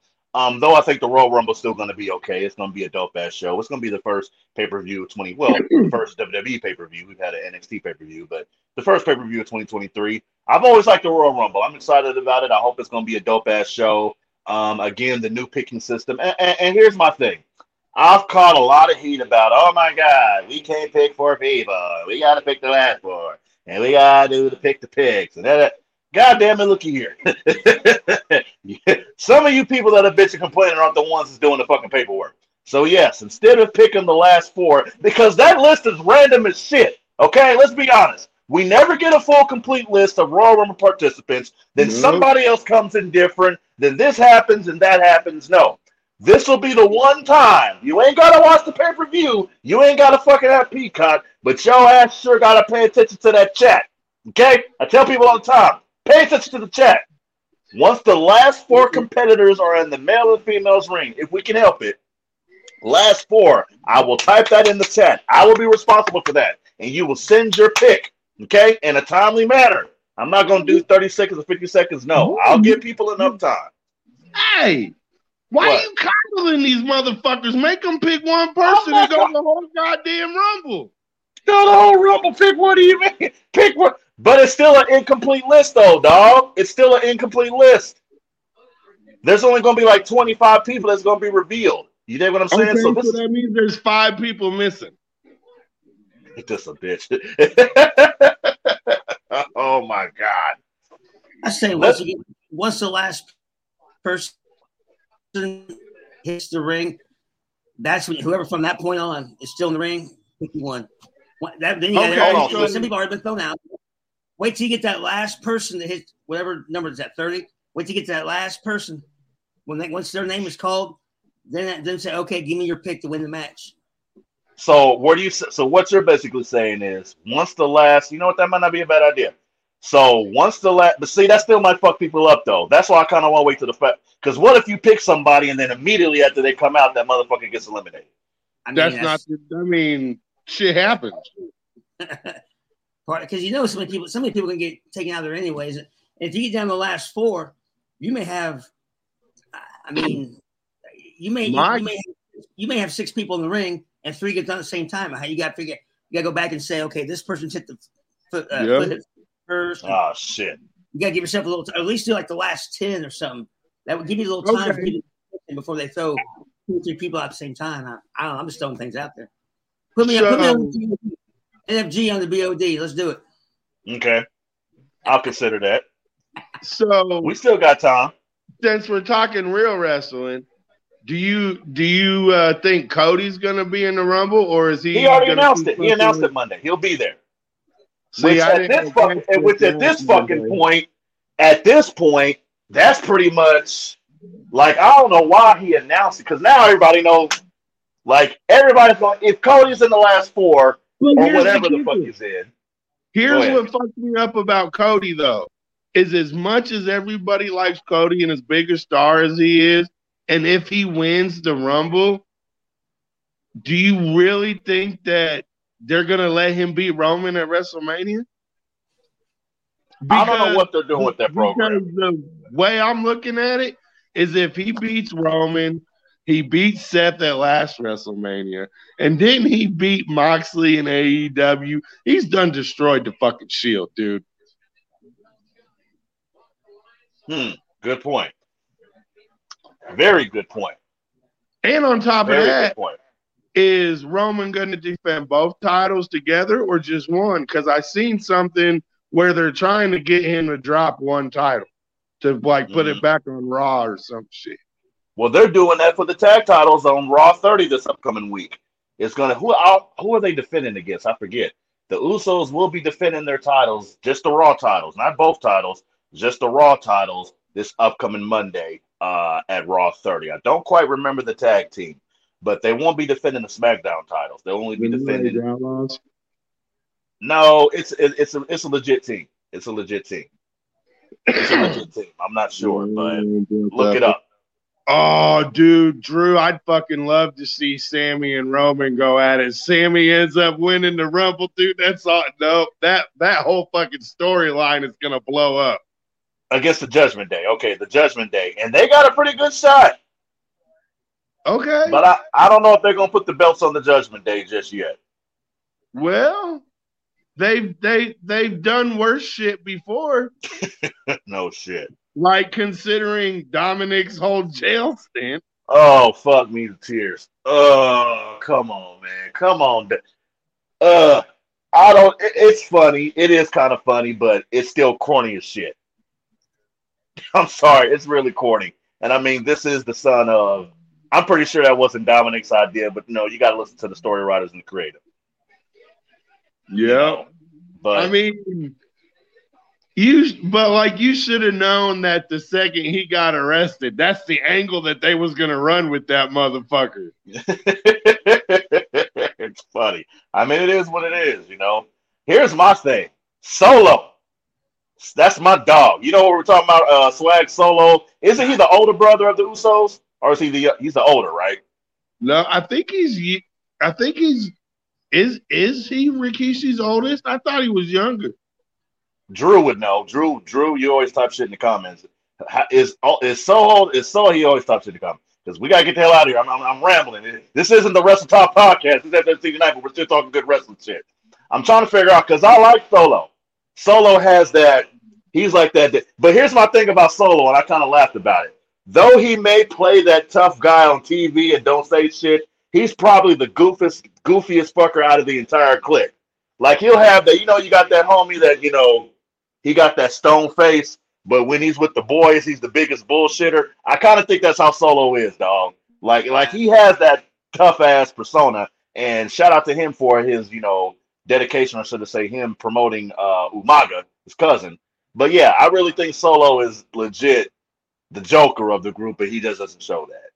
Though I think the Royal Rumble is still going to be okay. It's going to be a dope-ass show. It's going to be the first pay-per-view of the first WWE pay-per-view. We've had an NXT pay-per-view, but the first pay-per-view of 2023. I've always liked the Royal Rumble. I'm excited about it. I hope it's going to be a dope-ass show. Again, the new picking system. And here's my thing. I've caught a lot of heat about, oh, my God, we can't pick four people. We got to pick the last four. And we got to do the pick the picks. And that. God damn it, looky here. Some of you people that are bitching complaining aren't the ones that's doing the fucking paperwork. So, yes, instead of picking the last four, because that list is random as shit, okay? Let's be honest. We never get a full, complete list of Royal Rumble participants. Then somebody else comes in different. Then this happens and that happens. No. This will be the one time. You ain't got to watch the pay-per-view. You ain't got to fucking have Peacock. But your ass sure got to pay attention to that chat, okay? I tell people all the time. Pay attention to the chat. Once the last four competitors are in the male and female's ring, if we can help it, last four, I will type that in the chat. I will be responsible for that. And you will send your pick, okay, in a timely manner. I'm not going to do 30 seconds or 50 seconds. No, I'll give people enough time. Hey, why are you coddling these motherfuckers? Make them pick one person and go the whole goddamn Rumble. Go the whole Rumble. Pick one. What do you mean? Pick one. But it's still an incomplete list, though, dog. It's still an incomplete list. There's only going to be like 25 people that's going to be revealed. You know what I'm saying? Okay, so that means there's 5 people missing. Just a bitch. Oh, my God. I say once the last person hits the ring, that's when whoever from that point on is still in the ring, pick one. That, then you got okay, some people already been thrown out. Wait till you get that last person that hits whatever number is that 30. Wait till you get to that last person. When they, once their name is called, then say, okay, give me your pick to win the match. So what do you? So what you're basically saying is, once the last, you know what, that might not be a bad idea. So once the last, but see, that still might fuck people up though. That's why I kind of want to wait to the fact. Because what if you pick somebody and then immediately after they come out, that motherfucker gets eliminated? I mean, that's not. I mean, shit happens. Because you know, so many people can get taken out of there anyways. And if you get down to the last four, you may have. I mean, you may have six people in the ring and three get done at the same time. How you got to figure? You got to go back and say, okay, this person's hit the foot. Foot first. Oh shit! You got to give yourself a little. At least do like the last 10 or something. That would give you a little time before they throw two or three people out at the same time. I don't know. I'm just throwing things out there. Put me on NFG on the BOD. Let's do it. Okay, I'll consider that. So we still got time. Since we're talking real wrestling, do you think Cody's going to be in the Rumble, or is he? He already announced it. He announced it Monday. He'll be there. At this point, that's pretty much like I don't know why he announced it because now everybody knows. Like everybody's going. If Cody's in the last four or whatever the fuck he's in, here's what fucked me up about Cody though. Is as much as everybody likes Cody and as big a star as he is, and if he wins the Rumble, do you really think that they're going to let him beat Roman at WrestleMania? Because I don't know what they're doing with that program. The way I'm looking at it is if he beats Roman, he beats Seth at last WrestleMania, and then he beat Moxley in AEW. He's done destroyed the fucking Shield, dude. Good point. Very good point. And on top of that, is Roman going to defend both titles together or just one? Because I seen something where they're trying to get him to drop one title to like put it back on Raw or some shit. Well, they're doing that for the tag titles on Raw 30 this upcoming week. It's gonna who are they defending against? I forget. The Usos will be defending their titles, just the Raw titles, not both titles. Just the Raw titles this upcoming Monday at Raw 30. I don't quite remember the tag team, but they won't be defending the SmackDown titles. They'll only be defending. No, it's a legit team. I'm not sure, but look it up. Oh, dude, Drew, I'd fucking love to see Sammy and Roman go at it. Sammy ends up winning the Rumble, dude. That's all. No, that whole fucking storyline is gonna blow up. Against the Judgment Day. Okay, the Judgment Day. And they got a pretty good shot. Okay. But I don't know if they're going to put the belts on the Judgment Day just yet. Well, they've done worse shit before. No shit. Like considering Dominic's whole jail stint. Oh, fuck me to tears. Oh, come on, man. Come on. It's funny. It is kind of funny, but it's still corny as shit. I'm sorry, it's really corny. And I mean, this is the son of, I'm pretty sure that wasn't Dominic's idea, but no, you got to listen to the story writers and the creative. Yeah. You know, but I mean, you should have known that the second he got arrested, that's the angle that they was going to run with that motherfucker. It's funny. I mean, it is what it is, you know. Here's my thing. Solo. That's my dog. You know what we're talking about? Swag Solo. Isn't he the older brother of the Usos, or is he the? He's the older, right? No, Is he Rikishi's oldest? I thought he was younger. Drew would know. Drew, you always type shit in the comments. He always types shit in the comments because we gotta get the hell out of here. I'm rambling. This isn't the WrestleTalk Podcast. It's FWWC tonight, but we're still talking good wrestling shit. I'm trying to figure out because I like Solo. Solo has that, he's like that. But here's my thing about Solo, and I kind of laughed about it. Though he may play that tough guy on TV and don't say shit, he's probably the goofiest fucker out of the entire clique. Like, he'll have that, you know, you got that homie that, you know, he got that stone face, but when he's with the boys, he's the biggest bullshitter. I kind of think that's how Solo is, dog. Like he has that tough-ass persona, and shout out to him for his, you know, dedication, or should I say him promoting Umaga, his cousin. But yeah, I really think Solo is legit the Joker of the group, and he just doesn't show that.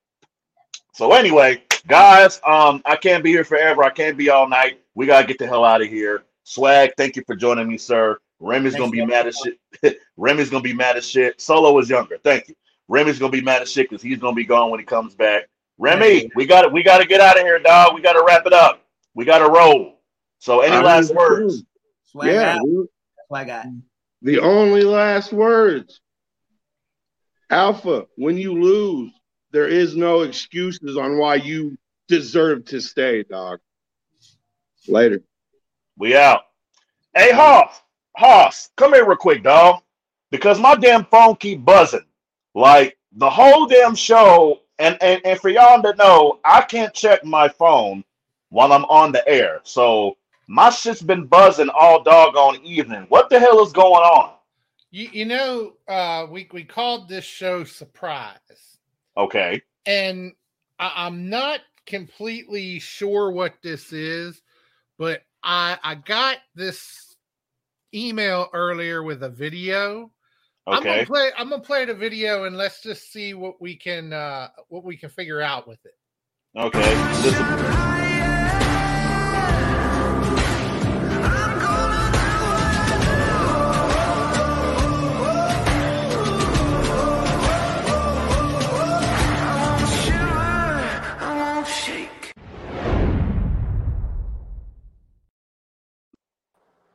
So anyway, guys, I can't be here forever. I can't be all night. We got to get the hell out of here. Swag, thank you for joining me, sir. Remy's going to be mad as shit. Remy's going to be mad as shit. Solo is younger. Thank you. Remy's going to be mad as shit because he's going to be gone when he comes back. Remy, we got to get out of here, dog. We got to wrap it up. We got to roll. So any last words? Swag out. Swag out. The only last words. Alpha, when you lose, there is no excuses on why you deserve to stay, dog. Later. We out. Hey, Hoss, come here real quick, dog. Because my damn phone keep buzzing. Like, the whole damn show, and for y'all to know, I can't check my phone while I'm on the air. So my shit's been buzzing all doggone evening. What the hell is going on? You know, we called this show Surprise. Okay. And I'm not completely sure what this is, but I got this email earlier with a video. Okay. I'm gonna play the video and let's just see what we can figure out with it. Okay.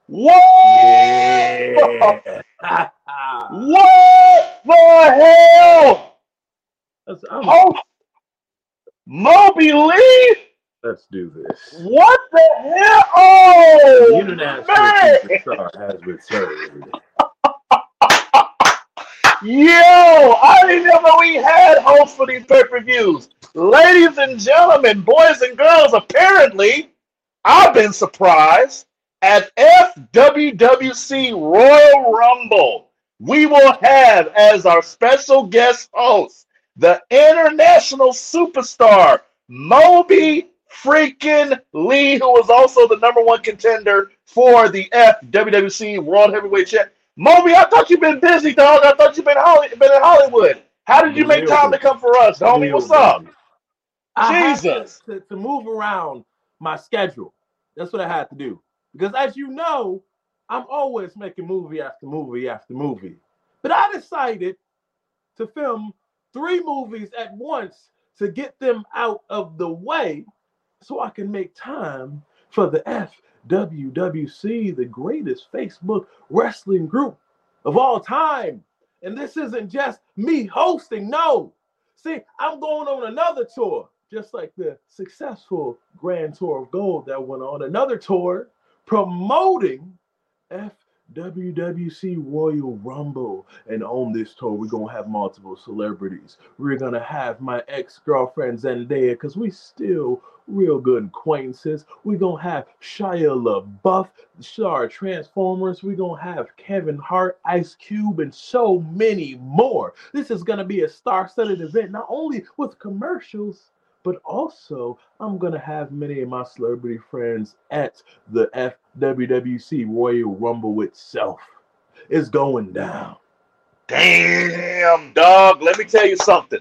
What? Yeah. What the hell? Oh, Moby Lee? Let's do this. What the hell? Oh, the international has returned. Yo, I didn't even know we had hosts for these pay-per-views. Ladies and gentlemen, boys and girls, apparently, I've been surprised. At FWWC Royal Rumble, we will have as our special guest host the international superstar Moby freaking Lee, who is also the #1 contender for the FWWC World Heavyweight Championship. Moby, I thought you've been busy, dog. I thought you've been in Hollywood. How did you make time to come for us, homie? What's up? Jesus, to move around my schedule. That's what I had to do. Because as you know, I'm always making movie after movie after movie. But I decided to film 3 movies at once to get them out of the way so I can make time for the FWWC, the greatest Facebook wrestling group of all time. And this isn't just me hosting, no. See, I'm going on another tour, just like the successful Grand Tour of Gold that went on another tour, promoting FWWC Royal Rumble. And on this tour, we're going to have multiple celebrities. We're going to have my ex-girlfriend Zendaya, because we still real good acquaintances. We're going to have Shia LaBeouf, the star of Transformers. We're going to have Kevin Hart, Ice Cube, and so many more. This is going to be a star-studded event, not only with commercials, but also, I'm going to have many of my celebrity friends at the FWWC Royal Rumble itself. It's going down. Damn, dog. Let me tell you something.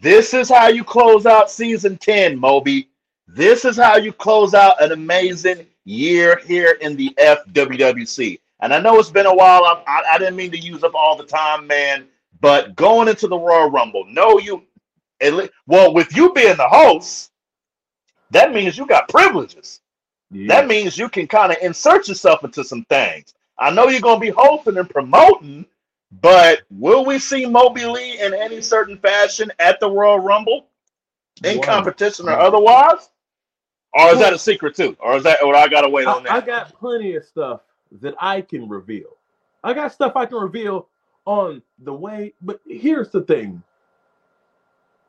This is how you close out Season 10, Moby. This is how you close out an amazing year here in the FWWC. And I know it's been a while. I didn't mean to use up all the time, man. But going into the Royal Rumble, well, with you being the host, that means you got privileges. Yeah. That means you can kind of insert yourself into some things. I know you're going to be hosting and promoting, but will we see Moby Lee in any certain fashion at the Royal Rumble, in competition or otherwise? Or is that a secret too? Or is that what I got to wait on that? I got plenty of stuff that I can reveal. I got stuff I can reveal on the way, but here's the thing.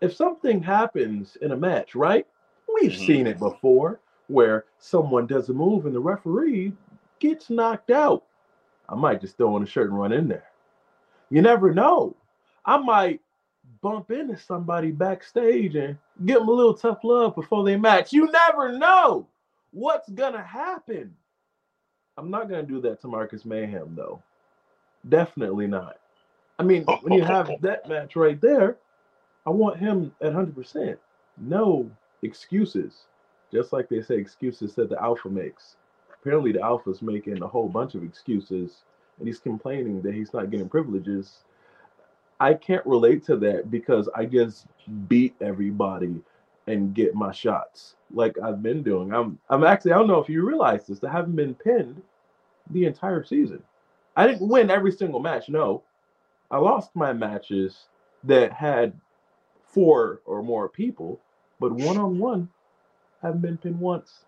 If something happens in a match, right? We've seen it before where someone does a move and the referee gets knocked out. I might just throw on a shirt and run in there. You never know. I might bump into somebody backstage and give them a little tough love before they match. You never know what's going to happen. I'm not going to do that to Marcus Mayhem, though. Definitely not. I mean, when you have that match right there, I want him at 100%. No excuses. Just like they say excuses that the Alpha makes. Apparently the Alpha's making a whole bunch of excuses, and he's complaining that he's not getting privileges. I can't relate to that because I just beat everybody and get my shots like I've been doing. I'm actually, I don't know if you realize this, I haven't been pinned the entire season. I didn't win every single match, no. I lost my matches that had 4 or more people, but one-on-one, haven't been pinned once.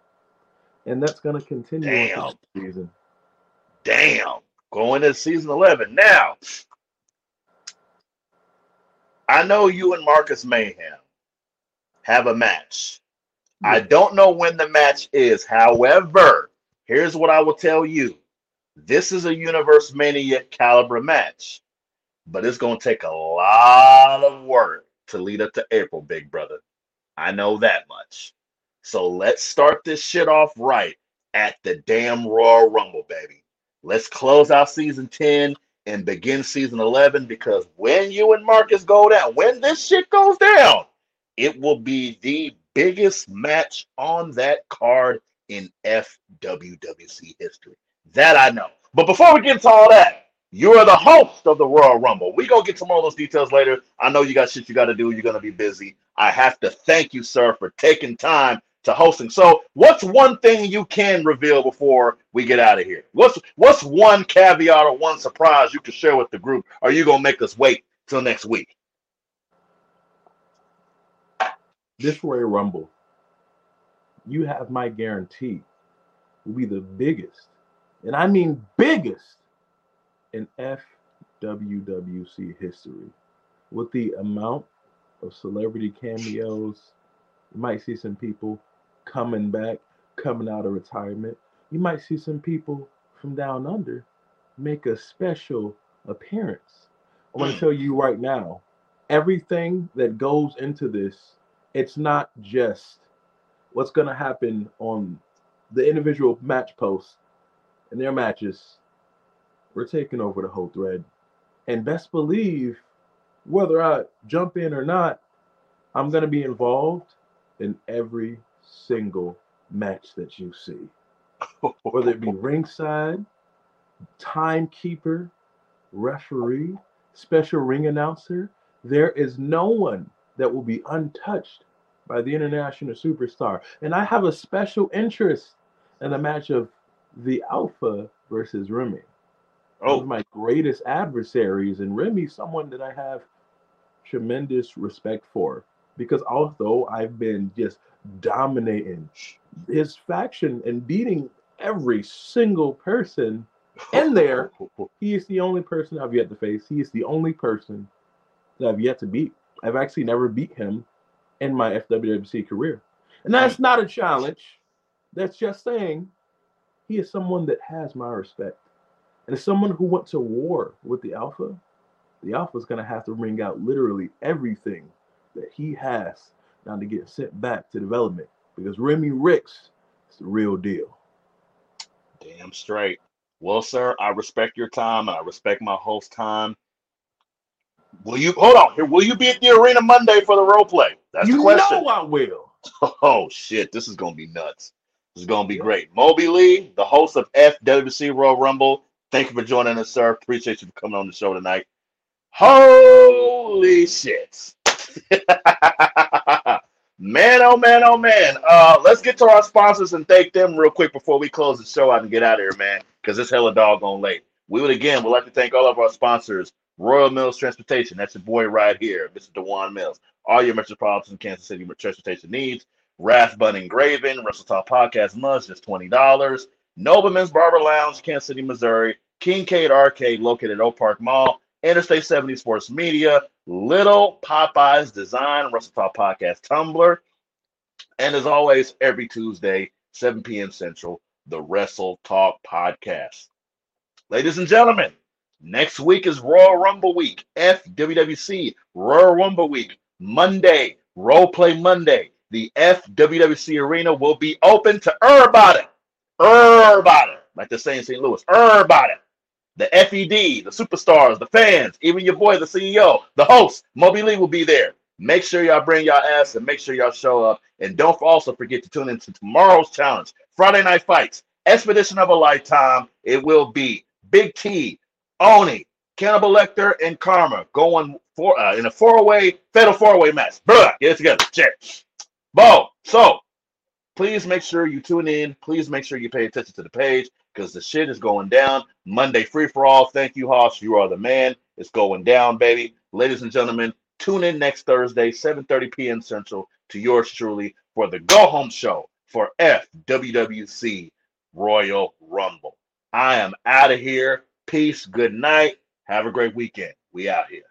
And that's going to continue on this season. Damn. Going to season 11. Now, I know you and Marcus Mayhem have a match. Yeah. I don't know when the match is. However, here's what I will tell you. This is a Universe Mania caliber match. But it's going to take a lot of work to lead up to April, big brother. I know that much. So let's start this shit off right at the damn Royal Rumble, baby. Let's close out season 10 and begin season 11, because when you and Marcus go down, when this shit goes down, it will be the biggest match on that card in FWWC history. That I know. But before we get into all that, you are the host of the Royal Rumble. We're going to get to more of those details later. I know you got shit you got to do. You're going to be busy. I have to thank you, sir, for taking time to hosting. So what's one thing you can reveal before we get out of here? What's one caveat or one surprise you can share with the group? Are you going to make us wait till next week? This Royal Rumble, you have my guarantee, will be the biggest, and I mean biggest, in FWWC history. With the amount of celebrity cameos, you might see some people coming back, coming out of retirement. You might see some people from down under make a special appearance. I want to tell you right now, everything that goes into this, it's not just what's going to happen on the individual match posts and their matches. We're taking over the whole thread. And best believe, whether I jump in or not, I'm going to be involved in every single match that you see. Whether it be ringside, timekeeper, referee, special ring announcer, there is no one that will be untouched by the international superstar. And I have a special interest in the match of the Alpha versus Remy. One of my greatest adversaries, and Remy's someone that I have tremendous respect for, because although I've been just dominating his faction and beating every single person in there, he is the only person I've yet to face. He is the only person that I've yet to beat. I've actually never beat him in my FWWC career. And that's not a challenge. That's just saying he is someone that has my respect. And as someone who went to war with the Alpha's going to have to bring out literally everything that he has now to get sent back to development, because Remy Ricks is the real deal. Damn straight. Well, sir, I respect your time, and I respect my host time. Will you, hold on here, will you be at the arena Monday for the role play? That's the question. You know I will. Oh, shit, this is going to be nuts. This is going to be great. Moby Lee, the host of FWC Royal Rumble, thank you for joining us, sir. Appreciate you for coming on the show tonight. Holy shit. Man, oh, man, oh, man. Let's get to our sponsors and thank them real quick before we close the show out and get out of here, man, because it's hella doggone late. We would like to thank all of our sponsors. Royal Mills Transportation. That's your boy right here, Mr. DeWan Mills. All your metropolitan Kansas City transportation needs. Rathbun Engraving, WrestleTalk Podcast Mugs, just $20. Nobleman's Barber Lounge, Kansas City, Missouri. Kincaid Arcade, located at Oak Park Mall. Interstate 70 Sports Media. Little Popeyes Design, WrestleTalk Podcast Tumblr. And as always, every Tuesday, 7 p.m. Central, the WrestleTalk Podcast. Ladies and gentlemen, next week is Royal Rumble Week. FWWC Royal Rumble Week. Monday, Roleplay Monday. The FWWC Arena will be open to everybody. like they're saying in St. Louis. Everybody, the FED, the superstars, the fans, even your boy, the CEO, the host, Moby Lee will be there. Make sure y'all bring y'all ass and make sure y'all show up. And don't also forget to tune in to tomorrow's challenge, Friday Night Fights, Expedition of a Lifetime. It will be Big T, Oni, Cannibal Lecter, and Karma going for in a fatal four-way match. Bruh, get it together. Shit. Bo, so please make sure you tune in. Please make sure you pay attention to the page because the shit is going down. Monday free-for-all. Thank you, Hoss. You are the man. It's going down, baby. Ladies and gentlemen, tune in next Thursday, 7:30 p.m. Central, to yours truly for the go-home show for FWWC Royal Rumble. I am out of here. Peace. Good night. Have a great weekend. We out here.